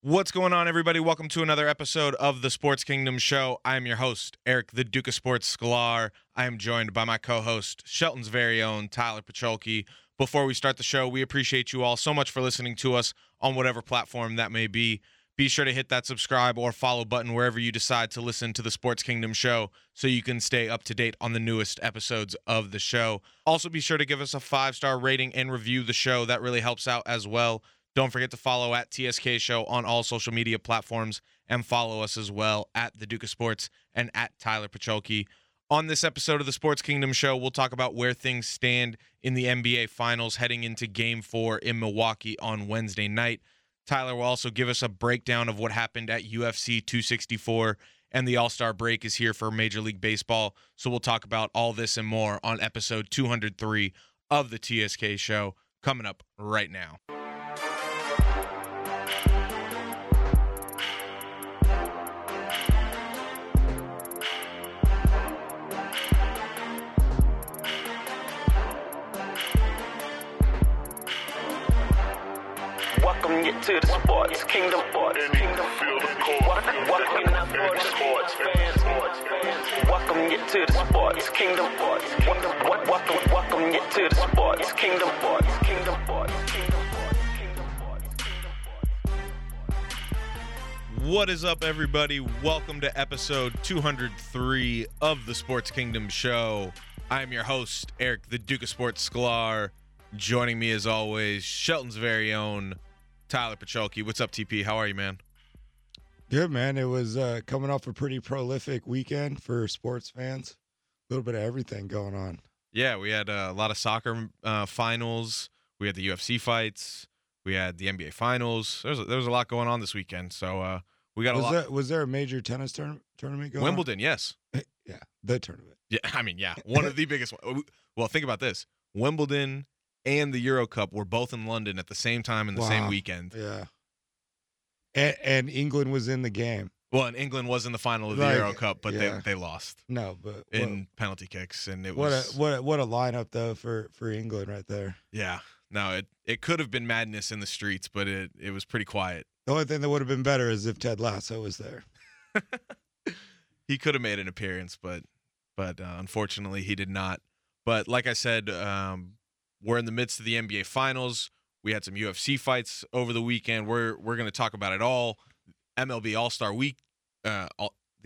What's going on, everybody? Welcome to another episode of the Sports Kingdom Show. I am your host, Eric, the Duke of Sports Scholar. I am joined by my co-host, Shelton's very own Tyler Pacholke. Before we start the show, we appreciate you all so much for listening to us on whatever platform that may be. Be sure to hit that subscribe or follow button wherever you decide to listen to the Sports Kingdom Show so you can stay up to date on the newest episodes of the show. Also, be sure to give us a 5-star rating and review the show. That really helps out as well. Don't forget to follow at TSK Show on all social media platforms and follow us as well at The Duke of Sports and at Tyler Pacholke. On this episode of the Sports Kingdom Show, we'll talk about where things stand in the NBA Finals heading into Game 4 in Milwaukee on Wednesday night. Tyler will also give us a breakdown of what happened at UFC 264, and the All-Star break is here for Major League Baseball, so we'll talk about all this and more on episode 203 of the TSK Show coming up right now. To the Sports Kingdom, welcome you to the Sports Kingdom, welcome you to the Sports Kingdom, What is up, everybody? Welcome to episode 203 of the Sports Kingdom Show. I am your host, Eric, the Duke of Sports Scholar. Joining me as always, Shelton's very own Tyler Pacholke. What's up, TP? How are you, man? Good, man. It was coming off a pretty prolific weekend for sports fans. A little bit of everything going on. Yeah, we had a lot of soccer finals. We had the UFC fights. We had the NBA Finals. There was a lot going on this weekend. So we got a lot. Was there a major tennis tournament going on? Wimbledon, yes. Yeah, the tournament. Yeah, I mean, yeah, one of the biggest ones. Well, think about this. Wimbledon and the Euro Cup were both in London at the same time in the same weekend. Yeah. And England was in the game. Well, and England was in the final of the Euro Cup, but they lost. No, but in penalty kicks, and it was what a lineup though for England right there. Yeah. No, it could have been madness in the streets, but it was pretty quiet. The only thing that would have been better is if Ted Lasso was there. He could have made an appearance, but unfortunately he did not. But like I said, we're in the midst of the NBA Finals. We had some UFC fights over the weekend. We're going to talk about it all. MLB All-Star Week, the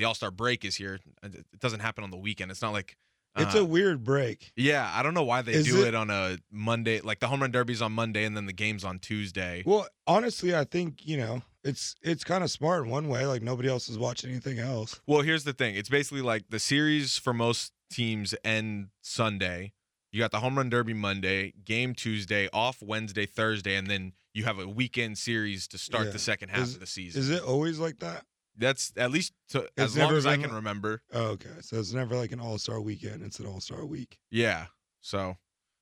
All-Star break is here. It doesn't happen on the weekend. It's not like... it's a weird break. Yeah, I don't know why they do it on a Monday. Like the Home Run Derby's on Monday and then the game's on Tuesday. Well, honestly, I think, it's kind of smart in one way. Like nobody else is watching anything else. Well, here's the thing. It's basically like the series for most teams end Sunday. You got the Home Run Derby Monday, game Tuesday, off Wednesday, Thursday, and then you have a weekend series to start the second half of the season. Is it always like that? That's at least as long as I can remember. Oh, okay. So it's never like an all-star weekend. It's an all-star week. Yeah. So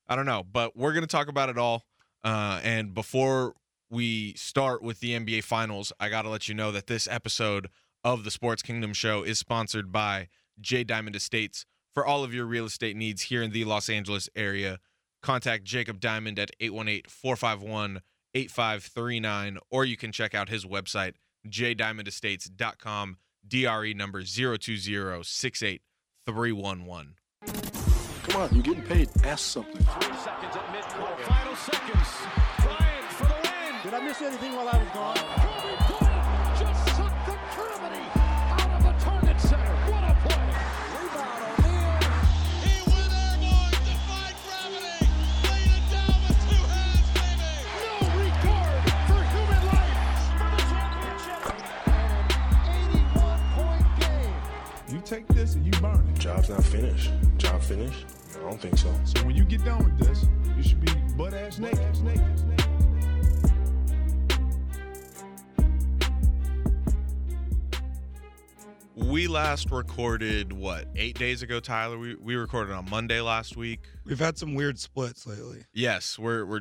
I don't know, but we're going to talk about it all. And before we start with the NBA Finals, I got to let you know that this episode of the Sports Kingdom Show is sponsored by J Diamond Estates. For all of your real estate needs here in the Los Angeles area, contact Jacob Diamond at 818-451-8539, or you can check out his website, jdiamondestates.com, DRE number 02068311. Come on, you're getting paid. Ask something. 3 seconds at midcourt. Final seconds. Bryant for the win. Did I miss anything while I was gone? Kobe Bryant just sucked the gravity out of the Target Center. What a play. Take this and you burn it. Job's not finished. Job finished? I don't think so. So when you get done with this, you should be butt-ass naked. We last recorded, 8 days ago, Tyler? We recorded on Monday last week. We've had some weird splits lately. Yes, we're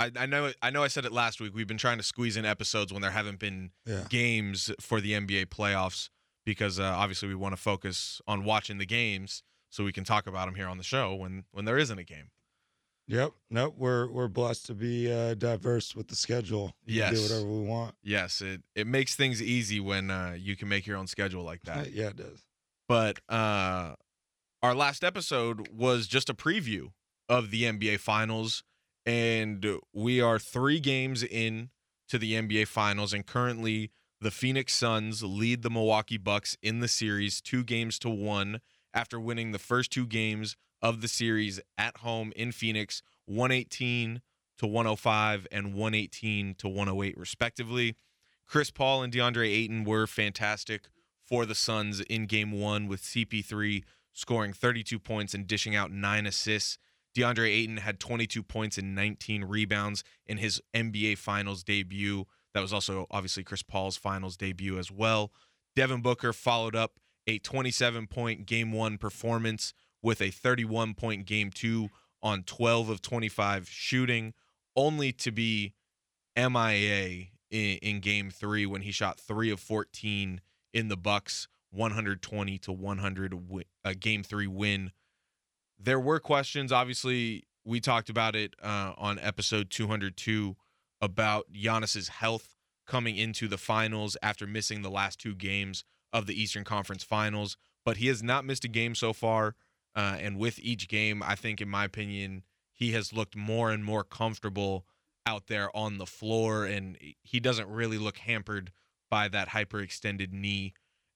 I know I said it last week. We've been trying to squeeze in episodes when there haven't been games for the NBA playoffs, because obviously we want to focus on watching the games so we can talk about them here on the show when there isn't a game. Yep. Nope. We're blessed to be diverse with the schedule. Yes. Do whatever we want. Yes. It makes things easy when you can make your own schedule like that. Yeah, it does. But our last episode was just a preview of the NBA Finals, and we are 3 games in to the NBA Finals, and currently the Phoenix Suns lead the Milwaukee Bucks in the series 2-1 after winning the first 2 games of the series at home in Phoenix, 118-105 and 118-108 respectively. Chris Paul and DeAndre Ayton were fantastic for the Suns in game 1, with CP3 scoring 32 points and dishing out 9 assists. DeAndre Ayton had 22 points and 19 rebounds in his NBA Finals debut. That was also obviously Chris Paul's Finals debut as well. Devin Booker followed up a 27-point game 1 performance with a 31-point game 2 on 12 of 25 shooting, only to be MIA in game 3 when he shot 3 of 14 in the Bucks' 120-100 game 3 win. There were questions. Obviously, we talked about it on episode 202 about Giannis's health coming into the finals after missing the last 2 games of the Eastern Conference Finals, but he has not missed a game so far. And with each game, I think, in my opinion, he has looked more and more comfortable out there on the floor, and he doesn't really look hampered by that hyperextended knee.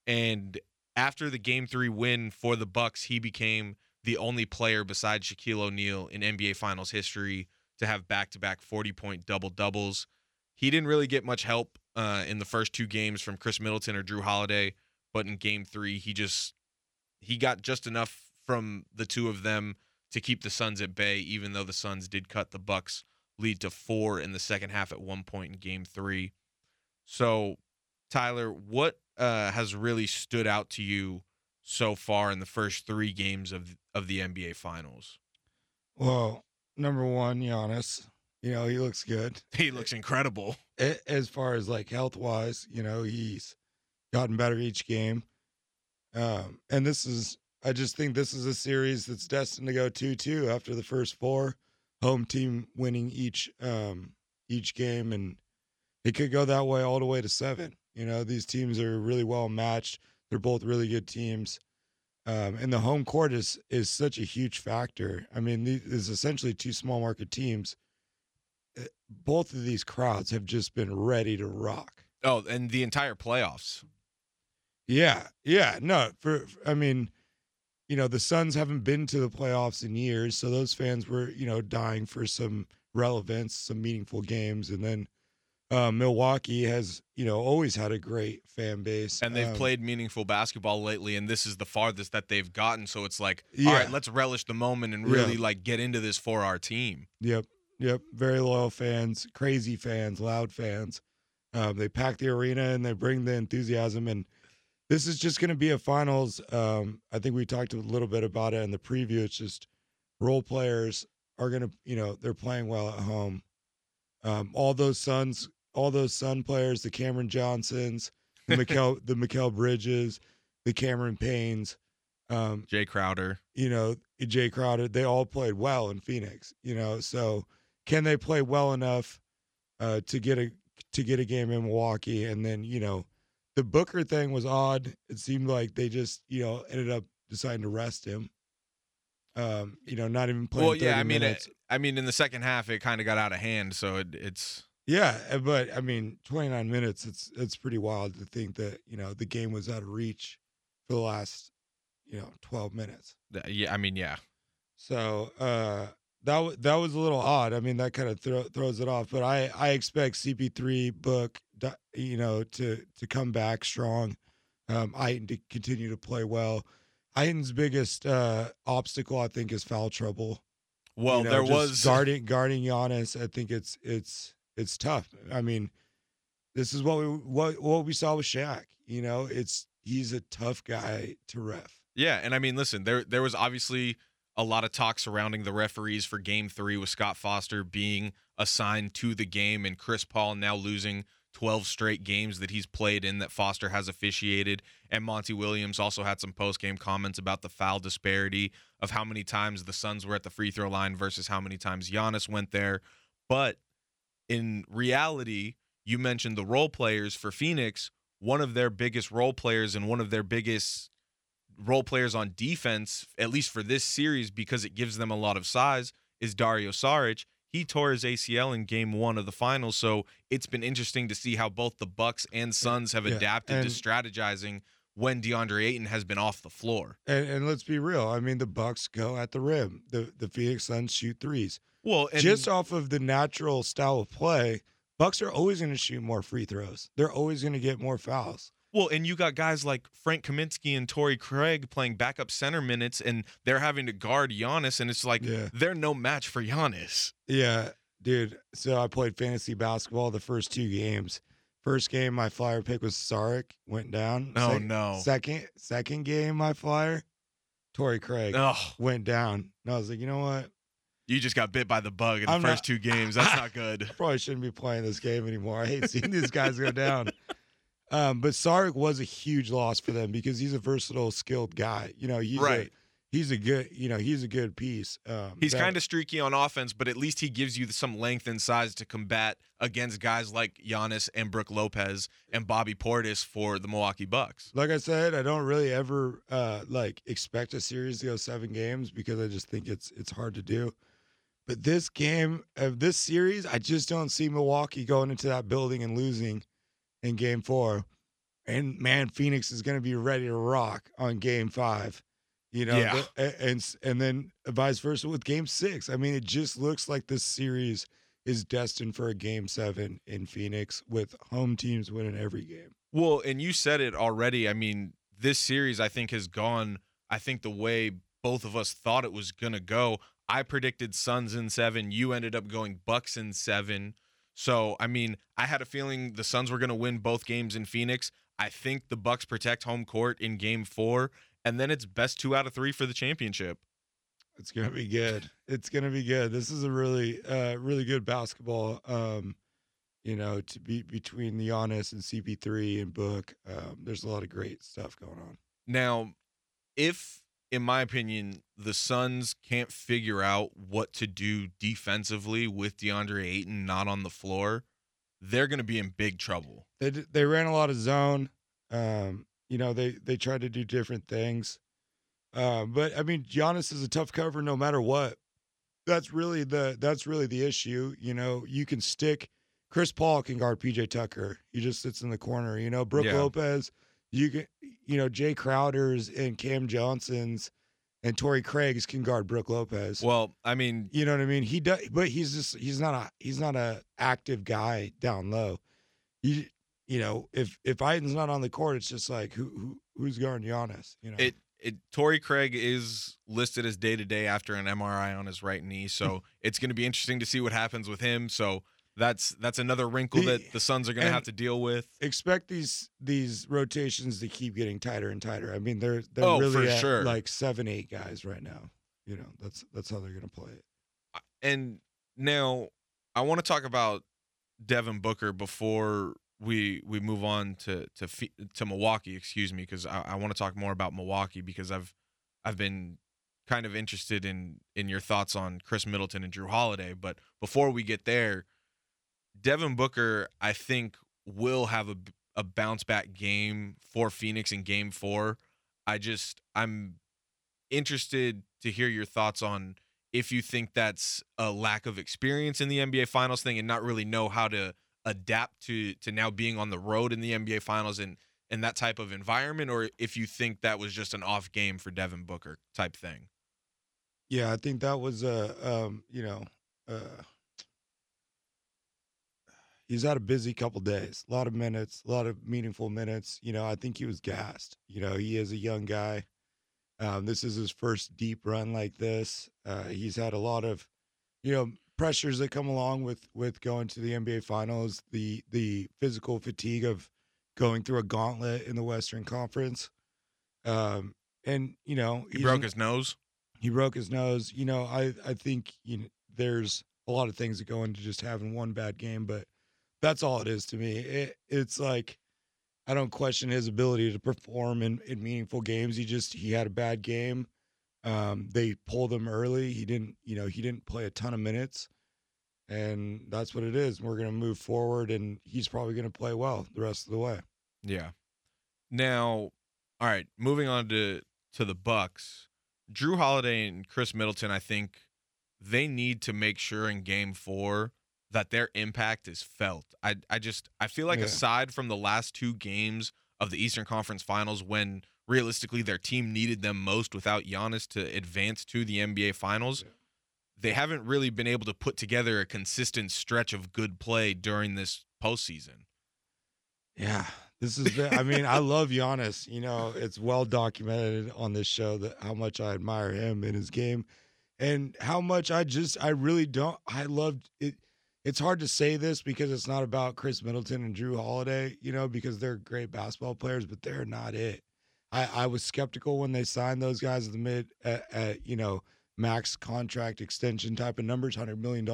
And after the Game 3 win for the Bucks, he became the only player besides Shaquille O'Neal in NBA Finals history to have back-to-back 40-point double-doubles. He didn't really get much help in the first 2 games from Khris Middleton or Jrue Holiday, but in Game 3, he got just enough from the 2 of them to keep the Suns at bay, even though the Suns did cut the Bucks' lead to 4 in the second half at one point in game 3. So, Tyler, what has really stood out to you so far in the first 3 games of the NBA Finals? Well, number one, Giannis. You know, he looks good. He looks incredible. As far as, like, health-wise, you know, he's gotten better each game. And this is... I just think this is a series that's destined to go 2-2 after the first 4, home team winning each game, and it could go that way all the way to 7. You know, these teams are really well matched. They're both really good teams, and the home court is such a huge factor. I mean, there's essentially 2 small market teams. Both of these crowds have just been ready to rock. Oh, and the entire playoffs. Yeah, no, I mean. You know, the Suns haven't been to the playoffs in years, so those fans were, you know, dying for some relevance, some meaningful games. And then Milwaukee has, you know, always had a great fan base. And they've played meaningful basketball lately, and this is the farthest that they've gotten. So it's like, all right, let's relish the moment and really, like, get into this for our team. Yep. Very loyal fans, crazy fans, loud fans. They pack the arena, and they bring the enthusiasm, and this is just going to be a finals. I think we talked a little bit about it in the preview. It's just role players are going to, you know, they're playing well at home. All those Sun players, the Cameron Johnsons, the Mikal Bridges, the Cameron Paynes, Jay Crowder. You know, Jay Crowder. They all played well in Phoenix. You know, so can they play well enough to get a game in Milwaukee? And then, you know. The Booker thing was odd. It seemed like they just, you know, ended up deciding to rest him. You know, not even playing. Well, yeah, I mean, in the second half, it kind of got out of hand. So it's. Yeah, but I mean, 29 minutes. It's pretty wild to think that, you know, the game was out of reach for the last, you know, 12 minutes. Yeah, I mean, yeah. So that was a little odd. I mean, that kind of throws it off. But I expect CP3 Book. You know, to come back strong, Ayton to continue to play well. Ayton's biggest obstacle, I think, is foul trouble. Well, you know, there was guarding Giannis. I think it's tough. I mean, this is what we saw with Shaq. You know, he's a tough guy to ref. Yeah, and I mean, listen, there was obviously a lot of talk surrounding the referees for Game 3 with Scott Foster being assigned to the game and Chris Paul now losing 12 straight games that he's played in that Foster has officiated. And Monty Williams also had some post-game comments about the foul disparity of how many times the Suns were at the free throw line versus how many times Giannis went there. But in reality, you mentioned the role players for Phoenix. One of their biggest role players and one of their biggest role players on defense, at least for this series, because it gives them a lot of size, is Dario Saric. He tore his ACL in game one of the finals, so it's been interesting to see how both the Bucks and Suns have adapted to strategizing when DeAndre Ayton has been off the floor. And let's be real. I mean, the Bucks go at the rim. The Phoenix Suns shoot threes. Well, and just off of the natural style of play, Bucks are always going to shoot more free throws. They're always going to get more fouls. Well, and you got guys like Frank Kaminsky and Torrey Craig playing backup center minutes, and they're having to guard Giannis, and it's like they're no match for Giannis. Yeah, dude. So I played fantasy basketball the first two games. First game, my flyer pick was Saric, went down. Oh, no. Second game, my flyer, Torrey Craig, went down. And I was like, you know what? You just got bit by the bug in the first two games. That's not good. I probably shouldn't be playing this game anymore. I hate seeing these guys go down. But Saric was a huge loss for them because he's a versatile, skilled guy. You know, he's a good piece. He's kind of streaky on offense, but at least he gives you some length and size to combat against guys like Giannis and Brook Lopez and Bobby Portis for the Milwaukee Bucks. Like I said, I don't really ever expect a series to go seven games because I just think it's hard to do. But this game of this series, I just don't see Milwaukee going into that building and losing in game four. And man, Phoenix is going to be ready to rock on game five, you know, and then vice versa with game six. I mean, it just looks like this series is destined for a game seven in Phoenix with home teams winning every game. Well, and you said it already. I mean, this series, I think, has gone, I think, the way both of us thought it was going to go. I predicted Suns in seven. You ended up going Bucks in seven. So, I mean, I had a feeling the Suns were going to win both games in Phoenix. I think the Bucks protect home court in game four, and then it's best 2 out of 3 for the championship. It's going to be good. It's going to be good. This is a really, really good basketball, to be between Giannis and CP3 and Book. There's a lot of great stuff going on. Now, if, in my opinion, the Suns can't figure out what to do defensively with DeAndre Ayton not on the floor, they're going to be in big trouble. They ran a lot of zone. They tried to do different things. But, I mean, Giannis is a tough cover no matter what. That's really the issue. You know, you can stick – Chris Paul can guard PJ Tucker. He just sits in the corner. You know, Brook Lopez – you can, Jay Crowder's and Cam Johnson's and Torrey Craig's can guard Brook Lopez. Well, I mean, you know what I mean. He does, but he's not an active guy down low. If Ayton's not on the court, it's just like who's guarding Giannis. You know, Torrey Craig is listed as day-to-day after an MRI on his right knee, so it's going to be interesting to see what happens with him. So. That's another wrinkle that the Suns are going to have to deal with. Expect these rotations to keep getting tighter and tighter. I mean, they're really at like 7-8 guys right now. You know, that's how they're going to play it. And now I want to talk about Devin Booker before we move on to Milwaukee. Excuse me, because I want to talk more about Milwaukee because I've been kind of interested in your thoughts on Khris Middleton and Jrue Holiday. But before we get there. Devin Booker, I think, will have a bounce-back game for Phoenix in Game 4. I'm interested to hear your thoughts on if you think that's a lack of experience in the NBA Finals thing and not really know how to adapt to now being on the road in the NBA Finals and that type of environment, or if you think that was just an off game for Devin Booker type thing. Yeah, I think that was he's had a busy couple days, a lot of minutes, a lot of meaningful minutes. You know, I think he was gassed. You know, he is a young guy. This is his first deep run like this. He's had a lot of, pressures that come along with going to the NBA Finals, the physical fatigue of going through a gauntlet in the Western Conference. He broke his nose. You know, I think there's a lot of things that go into just having one bad game, but That's all it is to me. It's like, I don't question his ability to perform in meaningful games. He had a bad game. They pulled him early. He didn't play a ton of minutes, and that's what it is. We're going to move forward, and he's probably going to play well the rest of the way. Yeah. Now, all right, moving on to the Bucks. Jrue Holiday and Khris Middleton, I think they need to make sure in Game 4 that their impact is felt. I feel like aside from the last 2 games of the Eastern Conference Finals, when realistically their team needed them most without Giannis to advance to the NBA Finals, they haven't really been able to put together a consistent stretch of good play during this postseason. Yeah. I love Giannis. You know, it's well documented on this show that how much I admire him in his game and how much I loved it. It's hard to say this because it's not about Khris Middleton and Jrue Holiday, you know, because they're great basketball players, but they're not it. I was skeptical when they signed those guys at the max contract extension type of numbers, $100 million.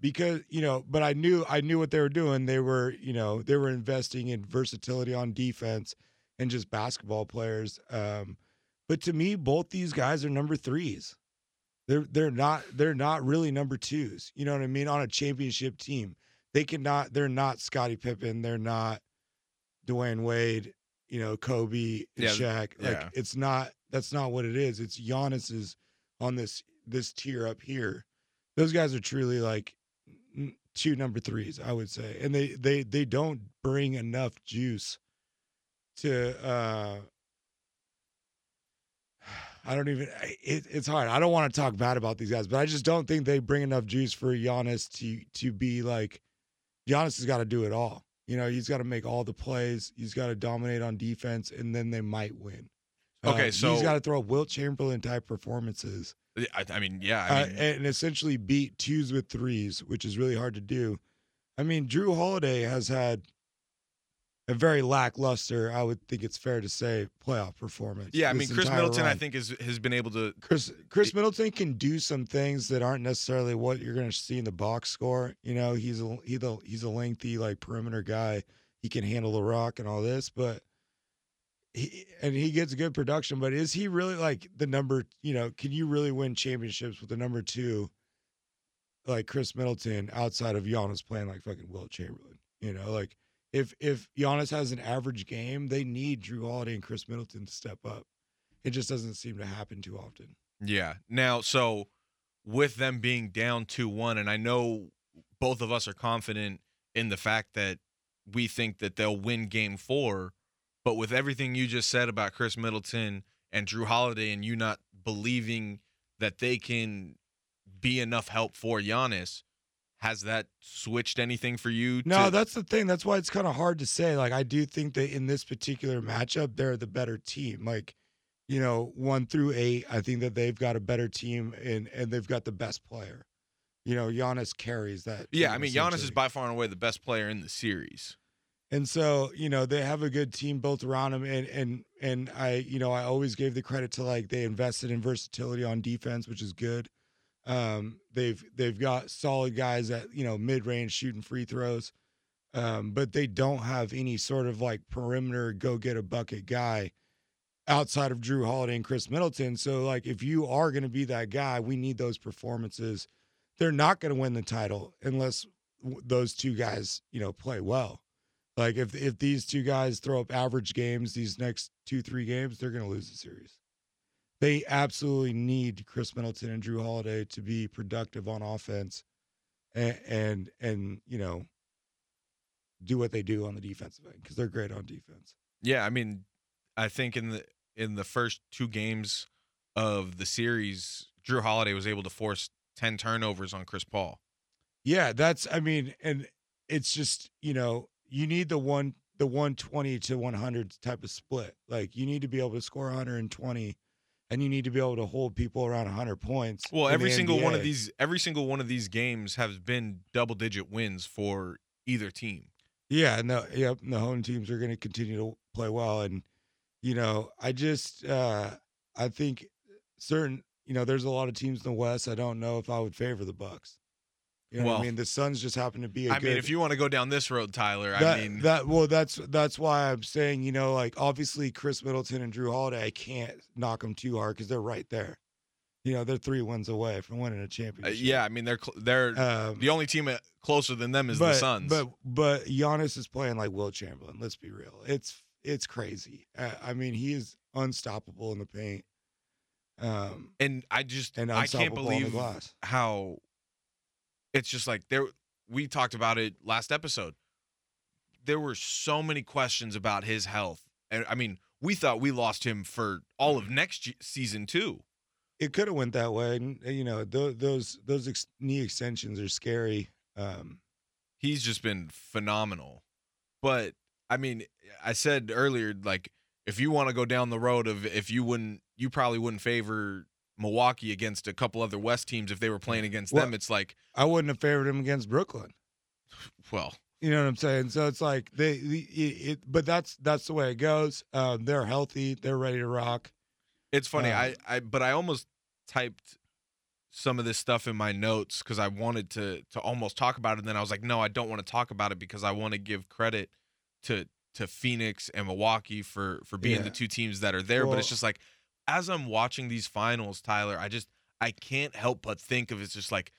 Because, you know, but I knew what they were doing. They were investing in versatility on defense and just basketball players. But to me, both these guys are number 3s. They're not really number 2s. You know what I mean? On a championship team, they're not Scottie Pippen. They're not Dwayne Wade, you know, Kobe and Shaq. That's not what it is. It's Giannis is on this tier up here. Those guys are truly like 2 number 3s, I would say, and they don't bring enough juice to. It's hard. I don't want to talk bad about these guys, but I just don't think they bring enough juice for Giannis to be like. Giannis has got to do it all. You know, he's got to make all the plays. He's got to dominate on defense, and then they might win. Okay, so he's got to throw Wilt Chamberlain type performances. And essentially beat 2s with 3s, which is really hard to do. I mean, Jrue Holiday has had a very lackluster, I would think it's fair to say, playoff performance. Yeah, I mean, Khris Middleton, run. I think, has been able to... Khris Middleton can do some things that aren't necessarily what you're going to see in the box score. You know, he's a lengthy, like, perimeter guy. He can handle the rock and all this, but... He gets good production, but is he really like the number, you know, can you really win championships with the number 2 like Khris Middleton outside of Giannis playing like fucking Wilt Chamberlain? You know, like if Giannis has an average game, they need Jrue Holiday and Khris Middleton to step up. It just doesn't seem to happen too often. Yeah. Now, so with them being down 2-1, and I know both of us are confident in the fact that we think that they'll win Game 4. But with everything you just said about Khris Middleton and Jrue Holiday and you not believing that they can be enough help for Giannis, has that switched anything for you? No, that's the thing. That's why it's kind of hard to say. Like, I do think that in this particular matchup, they're the better team. Like, you know, 1 through 8, I think that they've got a better team and they've got the best player. You know, Giannis carries that. Yeah, I mean, Giannis is by far and away the best player in the series. And so, you know, they have a good team built around them, and I always gave the credit to, like, they invested in versatility on defense, which is good. They've got solid guys at, you know, mid-range shooting free throws, but they don't have any sort of, like, perimeter go-get-a-bucket guy outside of Jrue Holiday and Khris Middleton. So, like, if you are going to be that guy, we need those performances. They're not going to win the title unless those 2 guys, you know, play well. Like, if these 2 guys throw up average games these next 2-3 games, they're going to lose the series. They absolutely need Khris Middleton and Jrue Holiday to be productive on offense and you know, do what they do on the defensive end because they're great on defense. Yeah, I mean, I think in the first 2 games of the series, Jrue Holiday was able to force 10 turnovers on Chris Paul. Yeah, and it's just, you know, you need the 120 to 100 type of split. Like, you need to be able to score 120 and you need to be able to hold people around 100 points. Well, every single one of these games has been double-digit wins for either team. Yeah, and the home teams are going to continue to play well, and you know, I just I think there's a lot of teams in the West. I don't know if I would favor the Bucks. You know what I mean? The Suns just happen to be a good, if you want to go down this road, Tyler, that's why I'm saying, you know, like, obviously Khris Middleton and Jrue Holiday, I can't knock them too hard because they're right there. You know, they're 3 wins away from winning a championship. Yeah, I mean, they're the only team closer than them is the Suns. But Giannis is playing like Will Chamberlain. Let's be real. It's crazy. I mean, he is unstoppable in the paint. I can't believe how. It's just like we talked about it last episode. There were so many questions about his health. And I mean, we thought we lost him for all of next season too. It could have went that way. And, you know, those knee extensions are scary. He's just been phenomenal. But I mean, I said earlier, like, if you want to go down the road of you probably wouldn't favor Milwaukee against a couple other West teams if they were playing against them. It's like, I wouldn't have favored him against Brooklyn. Well, you know what I'm saying? So it's like but that's the way it goes. They're healthy. They're ready to rock. It's funny. I almost typed some of this stuff in my notes because I wanted to almost talk about it. And then I was like, no, I don't want to talk about it because I want to give credit to Phoenix and Milwaukee for being the two teams that are there. Well, but it's just like, as I'm watching these finals, Tyler, I can't help but think of, it's just like,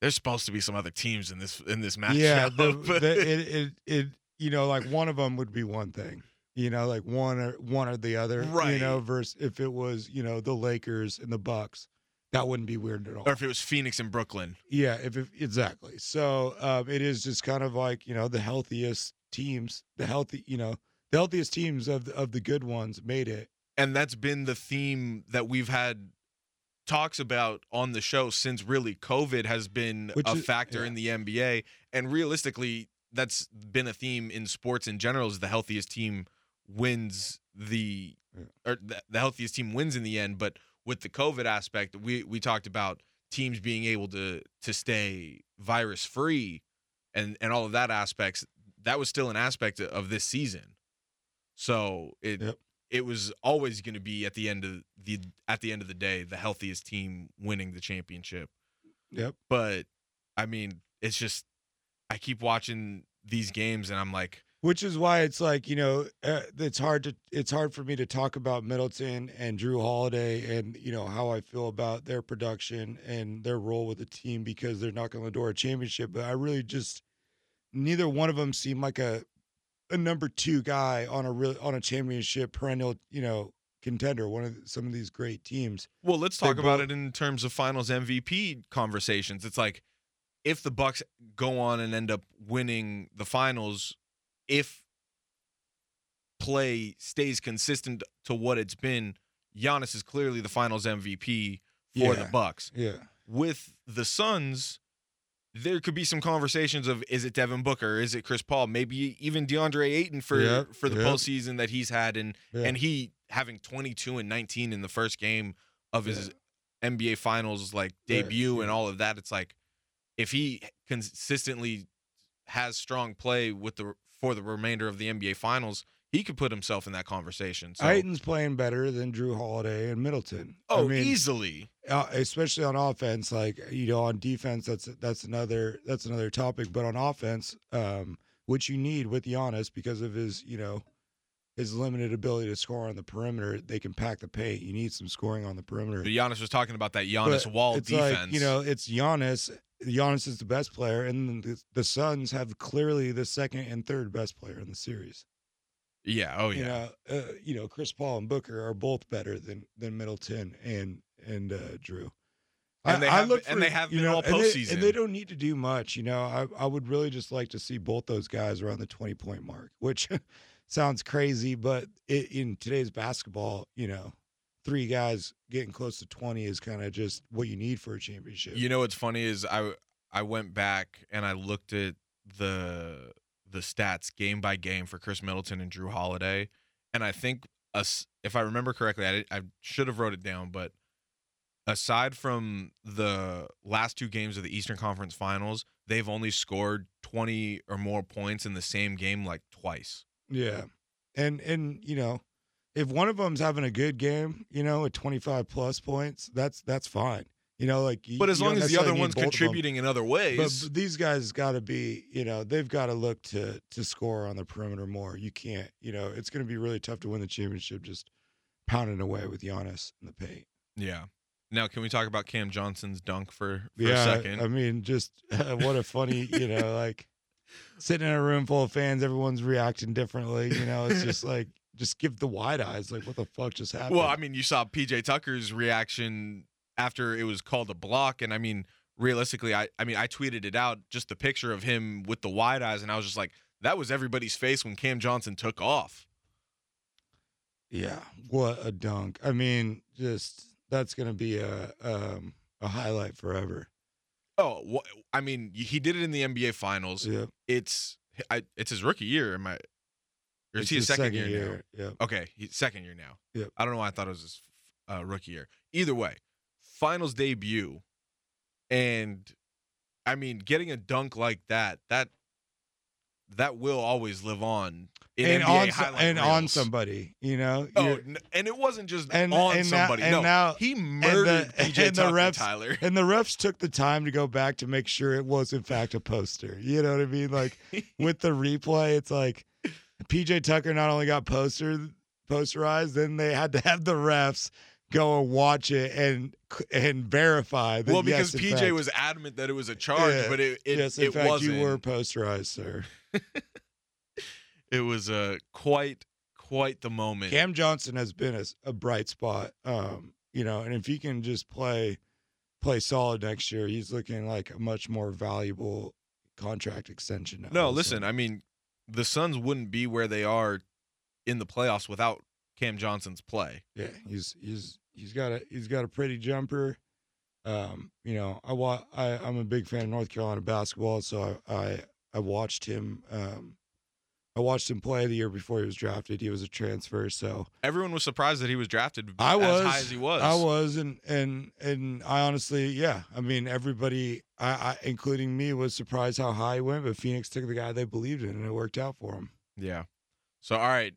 there's supposed to be some other teams in this matchup. Yeah, you know, like, one of them would be one thing, you know, like one or the other, right? You know, versus if it was, you know, the Lakers and the Bucks, that wouldn't be weird at all. Or if it was Phoenix and Brooklyn. Yeah, exactly. So it is just kind of like, you know, the healthiest teams, the healthiest teams of the good ones made it. And that's been the theme that we've had talks about on the show since really COVID has been a factor in the NBA. And realistically, that's been a theme in sports in general, is the healthiest team wins the healthiest team wins in the end. But with the COVID aspect, we talked about teams being able to stay virus free and all of that aspects. That was still an aspect of this season. So it was always going to be at the end of the day the healthiest team winning the championship. Yep. But I mean, it's just, I keep watching these games and I'm like, which is why it's like, you know, it's hard for me to talk about Middleton and Jrue Holiday and, you know, how I feel about their production and their role with the team because they're knocking on the door of a championship. But I really just, neither one of them seemed like a number 2 guy on a championship perennial, you know, contender, some of these great teams. Well, let's talk about it in terms of finals MVP conversations. It's like, if the Bucks go on and end up winning the finals, if play stays consistent to what it's been, Giannis is clearly the finals MVP for the Bucks. Yeah. With the Suns, there could be some conversations of, is it Devin Booker? Is it Chris Paul? Maybe even DeAndre Ayton for the postseason that he's had, and he having 22 and 19 in the first game of his NBA Finals debut and all of that. It's like, if he consistently has strong play for the remainder of the NBA Finals, he could put himself in that conversation. So, Ayton's playing better than Jrue Holiday and Middleton. Oh, I mean, easily, especially on offense. Like, you know, on defense, that's another topic. But on offense, which you need with Giannis because of his, you know, his limited ability to score on the perimeter, they can pack the paint. You need some scoring on the perimeter. But Giannis was talking about that Giannis wall defense. Like, you know, it's Giannis. Giannis is the best player, and the Suns have clearly the second and third best player in the series. Yeah. Oh, yeah. You know, Chris Paul and Booker are both better than Middleton and Jrue. They have been all postseason, and they don't need to do much. You know, I would really just like to see both those guys around the 20-point mark, which sounds crazy, but in today's basketball, you know, 3 guys getting close to 20 is kind of just what you need for a championship. You know, what's funny is I went back and I looked at the stats game by game for Khris Middleton and Jrue Holiday, and I think if I remember correctly, I should have wrote it down, but aside from the last 2 games of the Eastern Conference Finals, they've only scored 20 or more points in the same game like twice. Yeah, and you know, if one of them's having a good game, you know, at 25+ points, that's fine. You know, like, but as long as the other one's contributing in other ways, but these guys got to be, you know, they've got to look to score on the perimeter more. You can't, you know, it's going to be really tough to win the championship just pounding away with Giannis in the paint. Yeah. Now, can we talk about Cam Johnson's dunk for a second? I mean, just what a funny, you know, like sitting in a room full of fans, everyone's reacting differently. You know, it's just like, just give the wide eyes, like what the fuck just happened? Well, I mean, you saw PJ Tucker's reaction after it was called a block. And I mean, realistically, I tweeted it out, just the picture of him with the wide eyes. And I was just like, that was everybody's face when Cam Johnson took off. Yeah. What a dunk. I mean, just, that's going to be a highlight forever. Oh, I mean, he did it in the NBA Finals. Yep. It's his rookie year. Is he his second year now? Yep. Okay. He's second year now. Yep. I don't know why I thought it was his rookie year. Either way. Finals debut, and I mean, getting a dunk like that will always live on in NBA highlight and reels. On somebody, you know. Oh, and it wasn't just on somebody. Now he murdered PJ Tucker, Tyler. And the refs took the time to go back to make sure it was in fact a poster. You know what I mean? Like with the replay, it's like PJ Tucker not only got posterized, then they had to have the refs go and watch it and verify that. Well, because yes, PJ was adamant that it was a charge, yeah, but it wasn't. You were posterized, sir. It was quite the moment. Cam Johnson has been a bright spot, you know, and if he can just play solid next year, he's looking like a much more valuable contract extension. Now, no, listen, I mean, the Suns wouldn't be where they are in the playoffs without Cam Johnson's play. Yeah, he's got a pretty jumper. You know, I'm a big fan of North Carolina basketball, so I watched him. I watched him play the year before he was drafted. He was a transfer, so everyone was surprised that he was drafted as high as he was. I was, and I honestly, yeah, I mean, everybody, I including me, was surprised how high he went. But Phoenix took the guy they believed in, and it worked out for him. Yeah. So all right.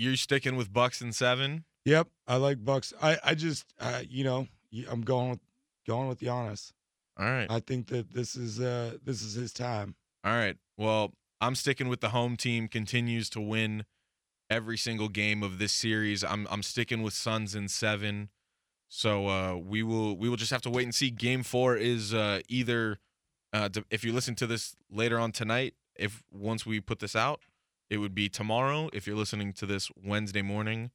You're sticking with Bucks and 7? Yep, I like Bucks. I just, you know, I'm going with Giannis. All right. I think that this is his time. All right. Well, I'm sticking with the home team. Continues to win every single game of this series. I'm sticking with Suns and 7. So we will just have to wait and see. Game 4 is if you listen to this later on tonight, once we put this out. It would be tomorrow. If you're listening to this Wednesday morning,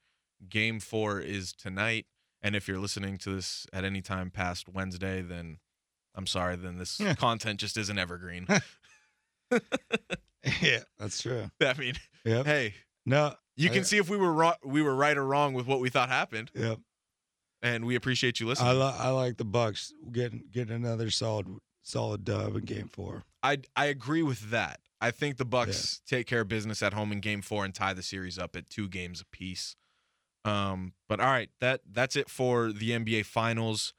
Game 4 is tonight. And if you're listening to this at any time past Wednesday, then I'm sorry, then this content just isn't evergreen. Yeah, that's true. I mean, yep. Hey, no, you can see if we were right or wrong with what we thought happened. Yep. And we appreciate you listening. I like the Bucks getting another solid dub in Game 4. I agree with that. I think the Bucks take care of business at home in Game 4 and tie the series up at 2 games apiece. But all right, that's it for the NBA Finals.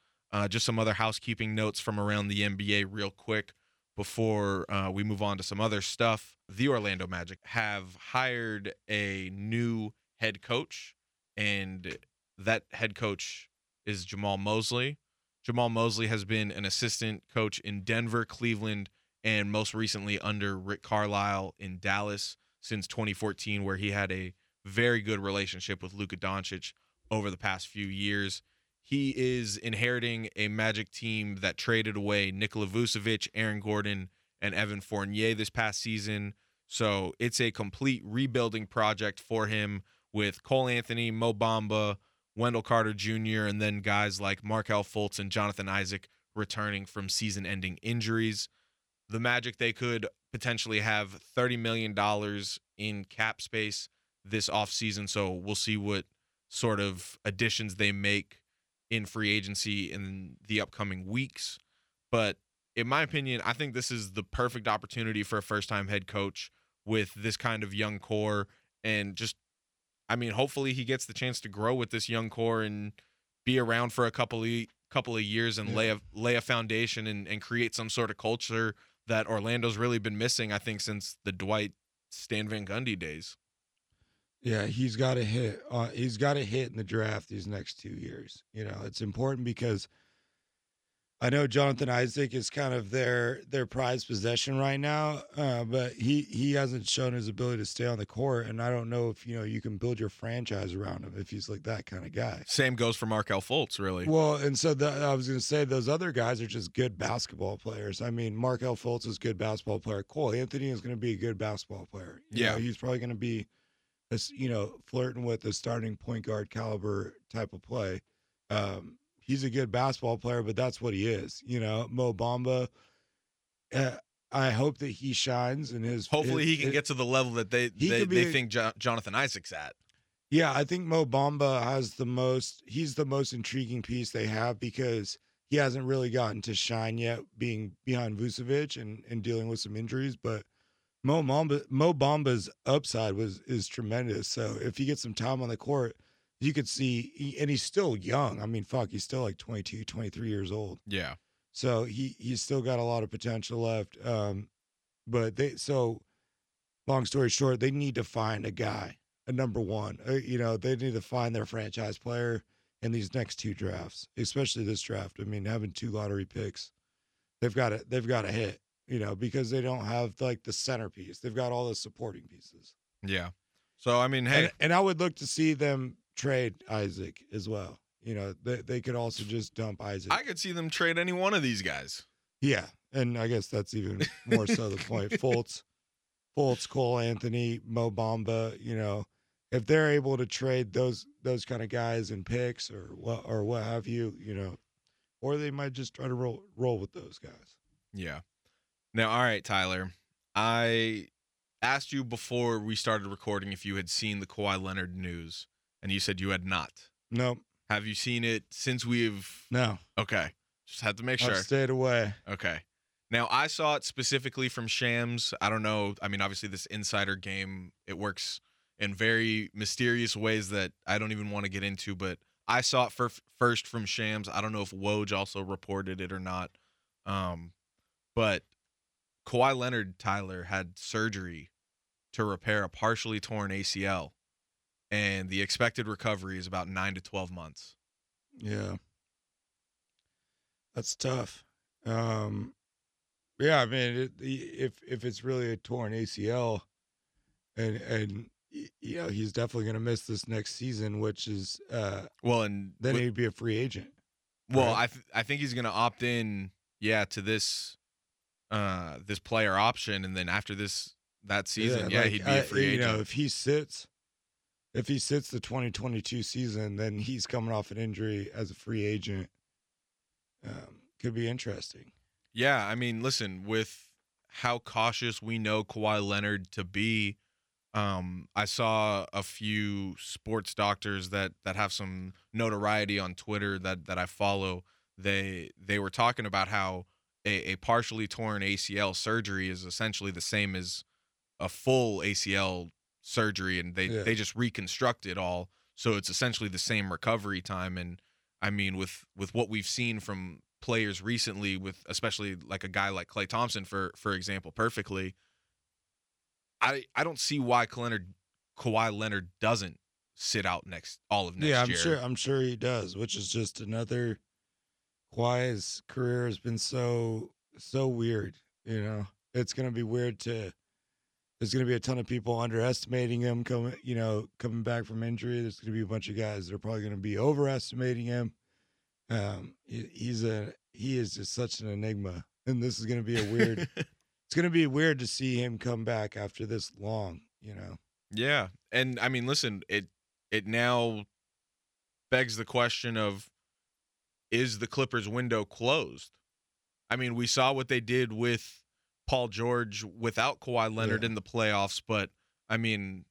Just some other housekeeping notes from around the NBA real quick before we move on to some other stuff. The Orlando Magic have hired a new head coach, and that head coach is Jamal Mosley. Jamal Mosley has been an assistant coach in Denver, Cleveland, and most recently under Rick Carlisle in Dallas since 2014, where he had a very good relationship with Luka Doncic over the past few years. He is inheriting a Magic team that traded away Nikola Vucevic, Aaron Gordon, and Evan Fournier this past season. So it's a complete rebuilding project for him with Cole Anthony, Mo Bamba, Wendell Carter Jr., and then guys like Markelle Fultz and Jonathan Isaac returning from season-ending injuries. The Magic, they could potentially have $30 million in cap space this offseason, so we'll see what sort of additions they make in free agency in the upcoming weeks. But in my opinion, I think this is the perfect opportunity for a first-time head coach with this kind of young core. And just, I mean, hopefully he gets the chance to grow with this young core and be around for a couple of years and lay a foundation and create some sort of culture that Orlando's really been missing, I think, since the Dwight Stan Van Gundy days. Yeah, he's got to hit. He's got to hit in the draft these next 2 years. You know, it's important because I know Jonathan Isaac is kind of their prized possession right now, but he hasn't shown his ability to stay on the court, and I don't know if you can build your franchise around him if he's like that kind of guy. Same goes for Markelle Fultz, really. Well, and so I was going to say those other guys are just good basketball players. I mean, Markelle Fultz is a good basketball player. Cole Anthony is going to be a good basketball player. You know, he's probably going to be, flirting with a starting point guard caliber type of play. He's a good basketball player, but that's what he is. Mo Bamba, I hope that he shines in his. Hopefully he can get to the level that they think Jonathan Isaac's at. Yeah, I think Mo Bamba has he's the most intriguing piece they have because he hasn't really gotten to shine yet being behind Vucevic and dealing with some injuries. But Mo Bamba's upside is tremendous. So if he gets some time on the court, you could see, and he's still young. I mean, fuck, he's still like 22, 23 years old. Yeah. So he's still got a lot of potential left. So long story short, they need to find a guy, a number one. They need to find their franchise player in these next two drafts, especially this draft. I mean, having two lottery picks, they've got to hit, because they don't have like the centerpiece. They've got all the supporting pieces. Yeah. So, I mean, hey. And I would look to see them trade Isaac as well. They could also just dump Isaac. I could see them trade any one of these guys. Yeah, and I guess that's even more so the point. Fultz, Cole Anthony, Mo Bamba. If they're able to trade those kind of guys in picks or what have you, or they might just try to roll with those guys. Yeah. Now, all right, Tyler, I asked you before we started recording if you had seen the Kawhi Leonard news. And you said you had not. No. Have you seen it since we've? No. Okay. Just had to make sure. I stayed away. Okay. Now, I saw it specifically from Shams. I don't know. I mean, obviously, this insider game, it works in very mysterious ways that I don't even want to get into. But I saw it first from Shams. I don't know if Woj also reported it or not. But Kawhi Leonard, Tyler, had surgery to repair a partially torn ACL. And the expected recovery is about 9 to 12 months. Yeah. That's tough. Yeah, I mean, if it's really a torn ACL, and he's definitely going to miss this next season, which is then he'd be a free agent. Well, right? I think he's going to opt in, to this this player option, and then after that season, he'd be a free agent. If he sits the 2022 season, then he's coming off an injury as a free agent. Could be interesting. Yeah, I mean, listen, with how cautious we know Kawhi Leonard to be, I saw a few sports doctors that have some notoriety on Twitter that I follow. They were talking about how a partially torn ACL surgery is essentially the same as a full ACL surgery, and they just reconstruct it all, so it's essentially the same recovery time. And I mean, with what we've seen from players recently, with especially like a guy like Klay Thompson for example, perfectly, I don't see why Kawhi Leonard doesn't sit out all of next year. I'm sure he does, which is just another Kawhi's career has been so weird. It's gonna be weird to. There's going to be a ton of people underestimating him coming back from injury. There's going to be a bunch of guys that are probably going to be overestimating him. He is just such an enigma, and this is going to be it's going to be weird to see him come back after this long. Yeah, and I mean, listen, it now begs the question of, is the Clippers window closed? I mean, we saw what they did with Paul George without Kawhi Leonard in the playoffs, but I mean,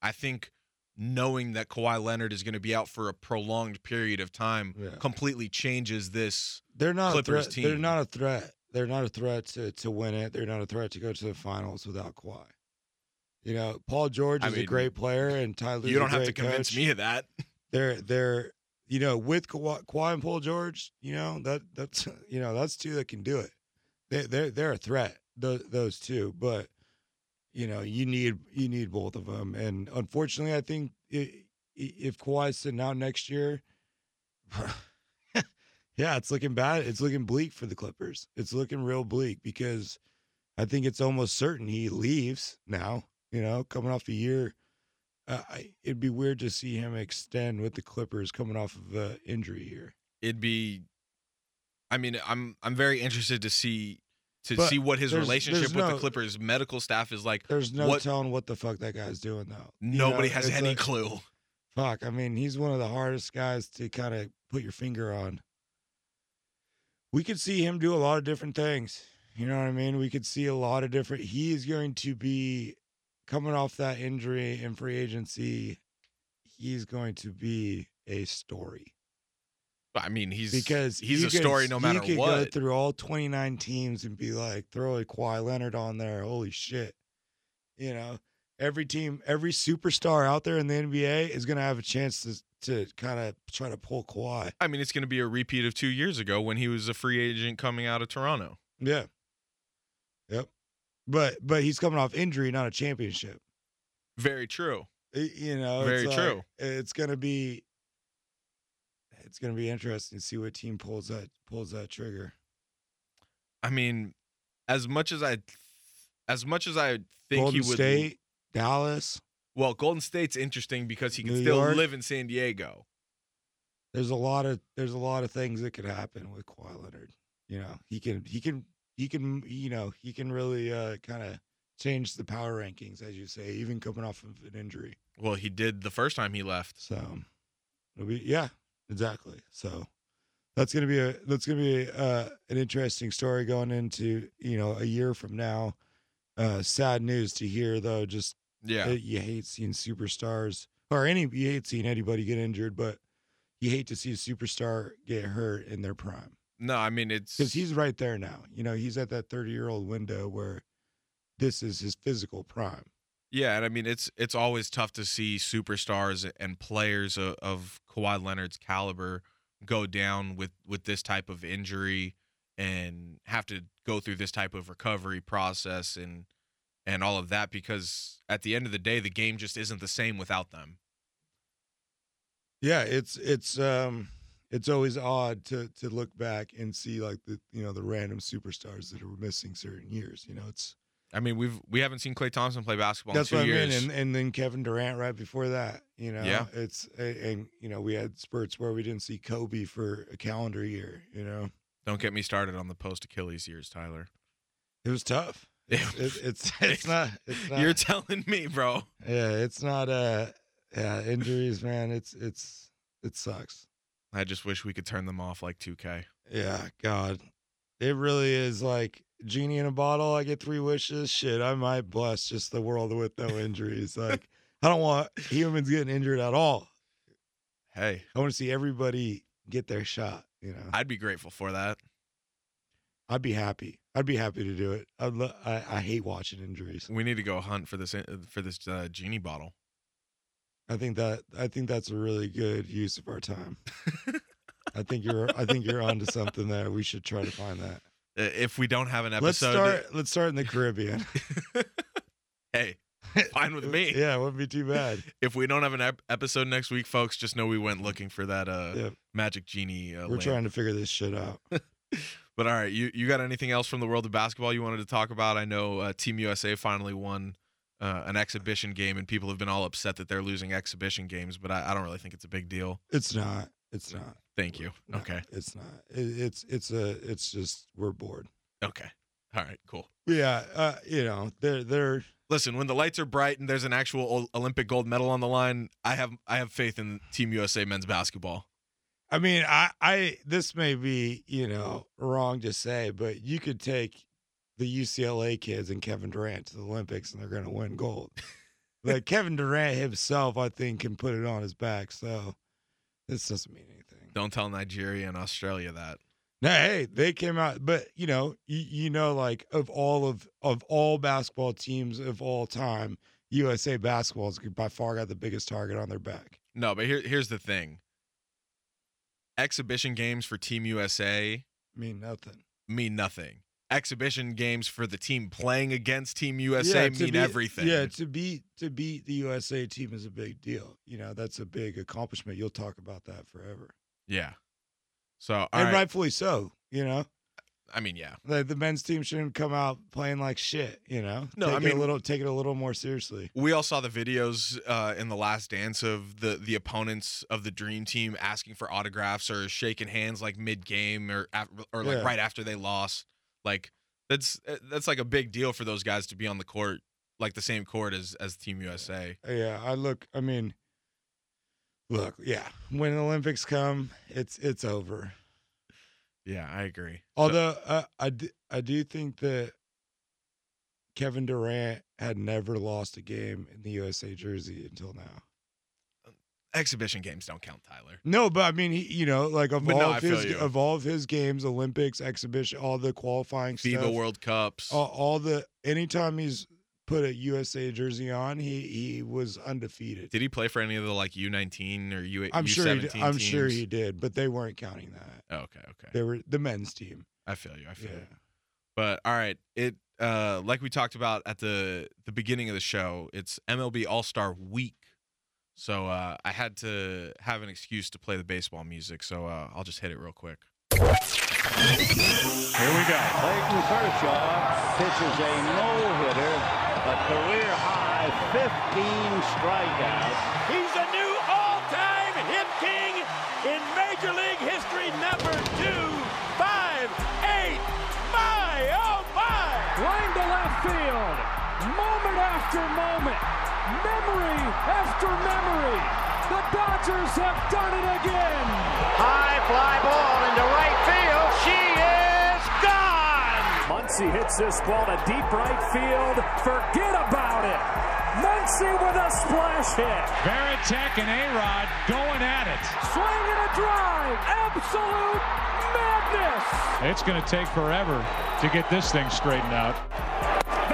I think knowing that Kawhi Leonard is going to be out for a prolonged period of time completely changes this Clippers team. They're not a threat. They're not a threat to win it. They're not a threat to go to the finals without Kawhi. Paul George is a great player, and Tyler. You don't have to convince me of that. They're with Kawhi and Paul George, that's two that can do it. They're a threat, those two, but you need both of them. And unfortunately, I think if Kawhi's sitting out next year, Yeah, it's looking bad. It's looking bleak for the Clippers. It's looking real bleak because I think it's almost certain he leaves now, you know, coming off the year. It'd be weird to see him extend with the Clippers coming off of an injury here. It'd be, I mean, I'm very interested to see see what his relationship with the Clippers medical staff is like. There's no telling what the fuck that guy's doing, though. Nobody has any clue. Fuck, I mean, he's one of the hardest guys to kind of put your finger on. We could see him do a lot of different things. You know what I mean? We could see a lot of different. He is going to be coming off that injury in free agency. He's going to be a story. I mean, he's a story no matter what. He could go through all 29 teams and be like, throw a Kawhi Leonard on there. Holy shit. You know, every team, every superstar out there in the NBA is going to have a chance to kind of try to pull Kawhi. I mean, it's going to be a repeat of 2 years ago when he was a free agent coming out of Toronto. Yeah. Yep. But he's coming off injury, not a championship. Very true. You know, very true. It's gonna be interesting to see what team pulls that trigger. I mean, as much as I think Golden he would State, Dallas. Well, Golden State's interesting because he can still live in San Diego. There's a lot of things that could happen with Kawhi Leonard. You know, he can you know, he can really kind of change the power rankings, as you say, even coming off of an injury. Well, he did the first time he left. So it'll be, yeah. Exactly. So that's gonna be an interesting story going into, you know, a year from now. Sad news to hear, though. Just you hate seeing superstars you hate seeing anybody get injured, but you hate to see a superstar get hurt in their prime. No, I mean, it's because he's right there now. You know, he's at that 30-year-old window where this is his physical prime. Yeah, and I mean, it's always tough to see superstars and players of Kawhi Leonard's caliber go down with this type of injury and have to go through this type of recovery process and all of that, because at the end of the day, the game just isn't the same without them. Yeah, it's always odd to look back and see, like, the, you know, the random superstars that are missing certain years. You know, it's. I mean, we haven't seen Klay Thompson play basketball in 2 years. That's what I mean, and then Kevin Durant right before that, you know. Yeah. And you know, we had spurts where we didn't see Kobe for a calendar year, you know. Don't get me started on the post Achilles years, Tyler. It was tough. It's not. You're telling me, bro. Yeah, it's not. Injuries, man. It sucks. I just wish we could turn them off like 2K. Yeah, God, it really is like. Genie in a bottle, I get three wishes. Shit, I might bless just the world with no injuries. Like, I don't want humans getting injured at all. Hey, I want to see everybody get their shot, you know. I'd be grateful for that. I'd be happy. I'd be happy to do it. I hate watching injuries. We need to go hunt for this genie bottle. I think that's a really good use of our time. I think you're onto something there. We should try to find that. If we don't have an episode, let's start in the Caribbean. Hey, fine with me. Yeah, it wouldn't be too bad. If we don't have an episode next week, folks, just know we went looking for that magic genie. We're trying to figure this shit out. But all right, you got anything else from the world of basketball you wanted to talk about? I know Team USA finally won an exhibition game, and people have been all upset that they're losing exhibition games, but I don't really think it's a big deal. It's not. Thank you. No, okay. It's not. It's just we're bored. Okay. All right. Cool. Yeah. You know, they're. Listen, when the lights are bright and there's an actual Olympic gold medal on the line, I have faith in Team USA men's basketball. I mean, I this may be, you know, wrong to say, but you could take the UCLA kids and Kevin Durant to the Olympics and they're going to win gold. Like, Kevin Durant himself, I think, can put it on his back. So this doesn't mean anything. Don't tell Nigeria and Australia that. No, hey, they came out, but you know, like of all basketball teams of all time, USA basketball's by far got the biggest target on their back. No, but here's the thing. Exhibition games for Team USA mean nothing. Exhibition games for the team playing against Team USA mean everything. Yeah, to beat the USA team is a big deal. You know, that's a big accomplishment. You'll talk about that forever. Yeah. So and rightfully so, you know. I mean, yeah. Like the men's team shouldn't come out playing like shit, you know? No, take it a little more seriously. We all saw the videos in The Last Dance of the opponents of the Dream Team asking for autographs or shaking hands like mid-game or like right after they lost. Like that's like a big deal for those guys to be on the court, like the same court as Team USA. Yeah, when the Olympics come, it's over. Yeah, I agree. Although I do think that Kevin Durant had never lost a game in the USA jersey until now. Exhibition games don't count, Tyler. No, but I mean, of all of his games, Olympics, exhibition, all the qualifying FIBA stuff, World Cups, anytime he's put a USA jersey on, he was undefeated. Did he play for any of the like U-19 or U-17 teams? I'm sure he did, but they weren't counting that. Oh, okay. They were the men's team. I feel you. But, all right, it like we talked about at the beginning of the show, it's MLB All-Star Week, so I had to have an excuse to play the baseball music, so I'll just hit it real quick. Here we go. Clayton Kershaw pitches a no-hitter. A career-high 15 strikeouts. He's a new all-time hit king in Major League history, number 258. My, oh, my! Line to left field, moment after moment, memory after memory. The Dodgers have done it again. High fly ball into right field. She is gone! Muncy hits this ball to deep right field. Forget about it. Muncy with a splash hit. Veritek and A-Rod going at it. Swing and a drive. Absolute madness. It's going to take forever to get this thing straightened out.